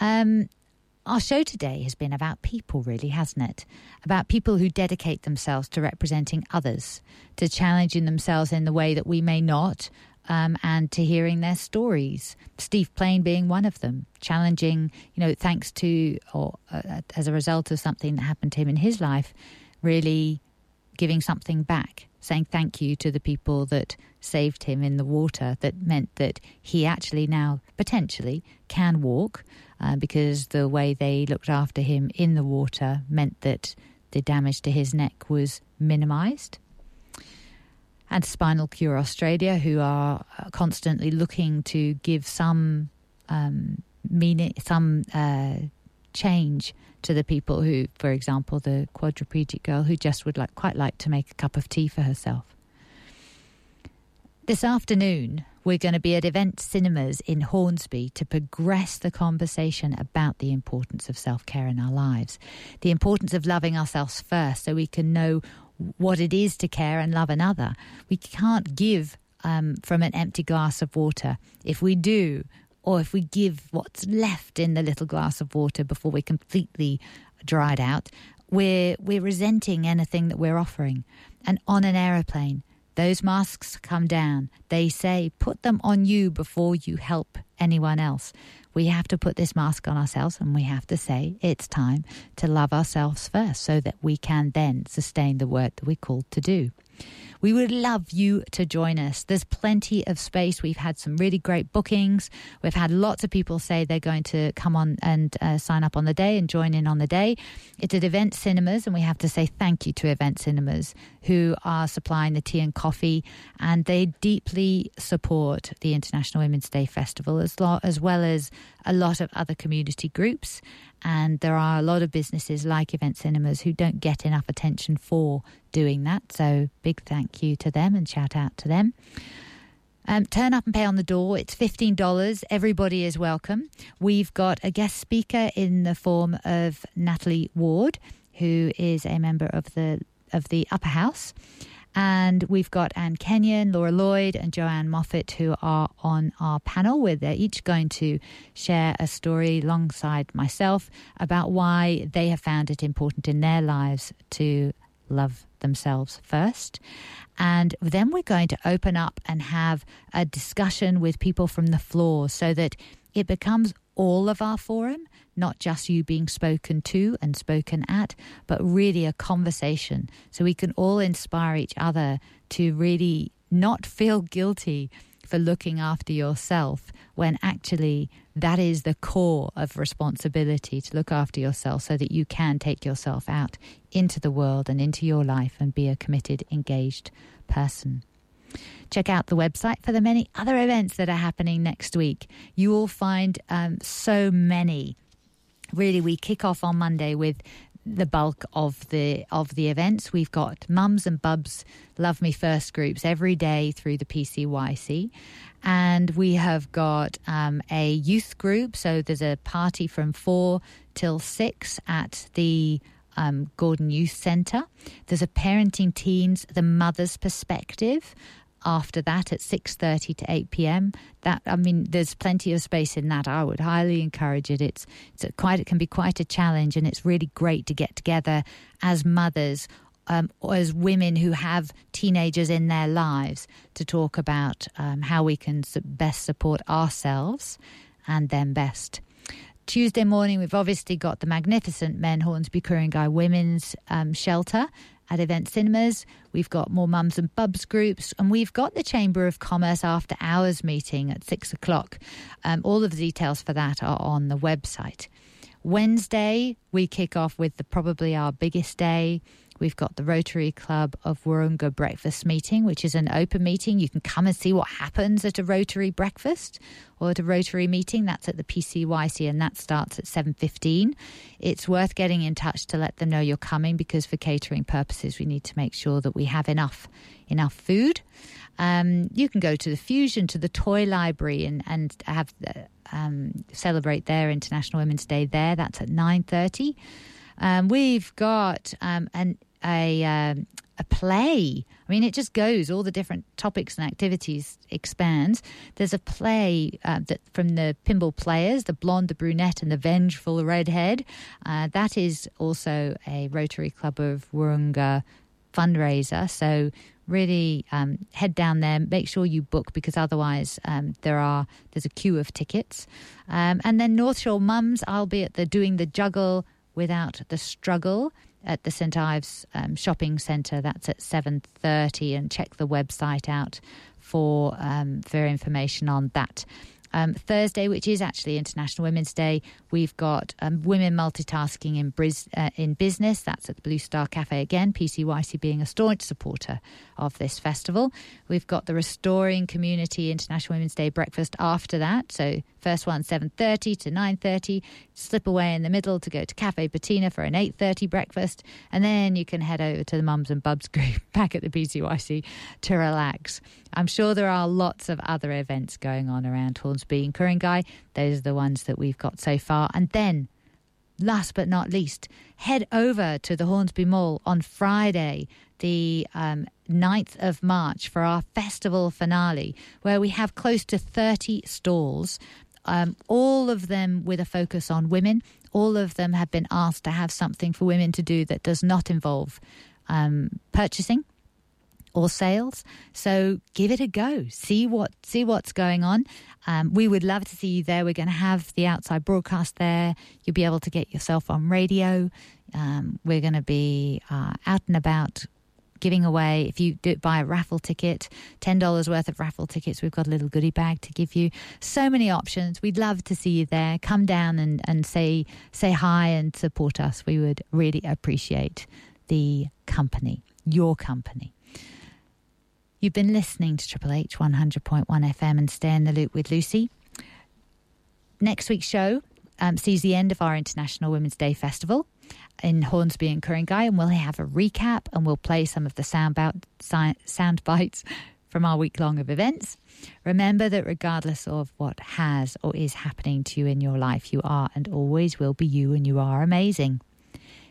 Our show today has been about people, really, hasn't it? About people who dedicate themselves to representing others, to challenging themselves in the way that we may not, and to hearing their stories. Steve Plain being one of them, challenging, thanks to or as a result of something that happened to him in his life, really giving something back, saying thank you to the people that saved him in the water. That meant that he actually now potentially can walk, because the way they looked after him in the water meant that the damage to his neck was minimised. And Spinal Cure Australia, who are constantly looking to give some meaning, some change to the people who, for example, the quadriplegic girl who just would quite like to make a cup of tea for herself. This afternoon, we're going to be at Event Cinemas in Hornsby to progress the conversation about the importance of self-care in our lives, the importance of loving ourselves first, so we can know what it is to care and love another. We can't give from an empty glass of water. If we do, or if we give what's left in the little glass of water before we're completely dried out, we're resenting anything that we're offering. And on an aeroplane, those masks come down. They say, put them on you before you help anyone else. We have to put this mask on ourselves, and we have to say it's time to love ourselves first, so that we can then sustain the work that we're called to do. We would love you to join us. There's plenty of space. We've had some really great bookings. We've had lots of people say they're going to come on and sign up on the day and join in on the day. It's at Event Cinemas, and we have to say thank you to Event Cinemas, who are supplying the tea and coffee, and they deeply support the International Women's Day Festival as well as a lot of other community groups. And there are a lot of businesses like Event Cinemas who don't get enough attention for doing that. So big thank you to them and shout out to them. Turn up and pay on the door. It's $15. Everybody is welcome. We've got a guest speaker in the form of Natalie Ward, who is a member of the Upper House. And we've got Anne Kenyon, Laura Lloyd and Joanne Moffat, who are on our panel, where they're each going to share a story alongside myself about why they have found it important in their lives to love themselves first. And then we're going to open up and have a discussion with people from the floor so that it becomes all of our forum, not just you being spoken to and spoken at, but really a conversation. So we can all inspire each other to really not feel guilty for looking after yourself, when actually that is the core of responsibility, to look after yourself so that you can take yourself out into the world and into your life and be a committed, engaged person. Check out the website for the many other events that are happening next week. You will find so many. Really, we kick off on Monday with the bulk of the events. We've got Mums and Bubs Love Me First groups every day through the PCYC. And we have got a youth group. So there's a party from 4 till 6 at the Gordon Youth Centre. There's a Parenting Teens, The Mother's Perspective, after that at 6:30 to 8 p.m. That, I mean, there's plenty of space in that. I would highly encourage it. It can be quite a challenge, and it's really great to get together as mothers, or as women who have teenagers in their lives, to talk about how we can best support ourselves and them best. Tuesday morning, we've obviously got the magnificent Men Hornsby-Ku-ring-gai Women's Shelter at Event Cinemas. We've got more Mums and Bubs groups, and we've got the Chamber of Commerce after hours meeting at 6 o'clock. All of the details for that are on the website. Wednesday, we kick off with probably our biggest day. We've got the Rotary Club of Wahroonga breakfast meeting, which is an open meeting. You can come and see what happens at a Rotary breakfast or at a Rotary meeting. That's at the PCYC, and that starts at 7:15. It's worth getting in touch to let them know you're coming, because for catering purposes, we need to make sure that we have enough food. You can go to the Fusion, to the Toy Library, and have celebrate their International Women's Day there. That's at 9:30. We've got a play. I mean, it just goes. All the different topics and activities expands. There's a play from the Pinball Players, the Blonde, the Brunette and the Vengeful Redhead. That is also a Rotary Club of Wahroonga fundraiser. So really head down there. Make sure you book, because otherwise there's a queue of tickets. And then North Shore Mums, I'll be at the Doing the Juggle Without the Struggle at the St Ives Shopping Centre. That's at 7:30, and check the website out for information on that. Thursday, which is actually International Women's Day, we've got Women Multitasking in Business. That's at the Blue Star Cafe again, PCYC being a staunch supporter of this festival. We've got the Restoring Community International Women's Day breakfast after that. So first one, 7:30 to 9:30. Slip away in the middle to go to Cafe Bettina for an 8:30 breakfast. And then you can head over to the Mums and Bubs group back at the PCYC to relax. I'm sure there are lots of other events going on around Hornsby-Ku-ring-gai. Those are the ones that we've got so far. And then, last but not least, head over to the Hornsby Mall on Friday, the 9th of March, for our festival finale, where we have close to 30 stalls, all of them with a focus on women. All of them have been asked to have something for women to do that does not involve purchasing or sales. So give it a go. See what's going on. We would love to see you there. We're going to have the outside broadcast there. You'll be able to get yourself on radio. We're going to be out and about giving away, if you do buy a raffle ticket, $10 worth of raffle tickets, we've got a little goodie bag to give you. So many options. We'd love to see you there. Come down and say hi and support us. We would really appreciate the company, your company. You've been listening to Triple H 100.1 FM and Stay in the Loop with Lucy. Next week's show sees the end of our International Women's Day Festival in Hornsby and Ku-ring-gai, and we'll have a recap and we'll play some of the sound bites from our week-long of events. Remember that regardless of what has or is happening to you in your life, you are and always will be you, and you are amazing.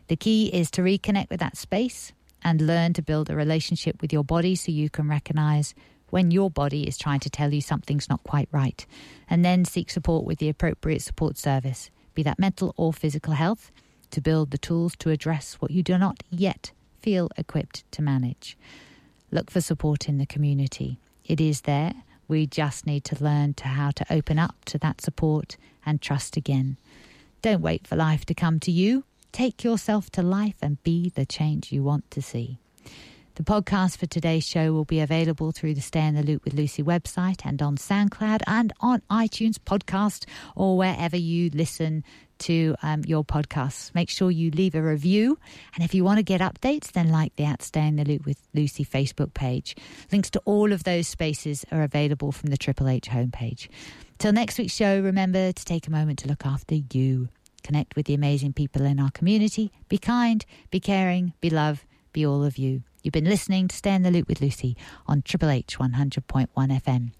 The key is to reconnect with that space and learn to build a relationship with your body so you can recognize when your body is trying to tell you something's not quite right, and then seek support with the appropriate support service, be that mental or physical health, to build the tools to address what you do not yet feel equipped to manage. Look for support in the community. It is there. We just need to learn how to open up to that support and trust again. Don't wait for life to come to you. Take yourself to life and be the change you want to see. The podcast for today's show will be available through the Stay in the Loop with Lucy website and on SoundCloud and on iTunes podcast or wherever you listen to your podcasts. Make sure you leave a review. And if you want to get updates, then like the Stay in the Loop with Lucy Facebook page. Links to all of those spaces are available from the Triple H homepage. Till next week's show, remember to take a moment to look after you. Connect with the amazing people in our community. Be kind, be caring, be love, be all of you. You've been listening to Stay in the Loop with Lucy on Triple H 100.1 FM.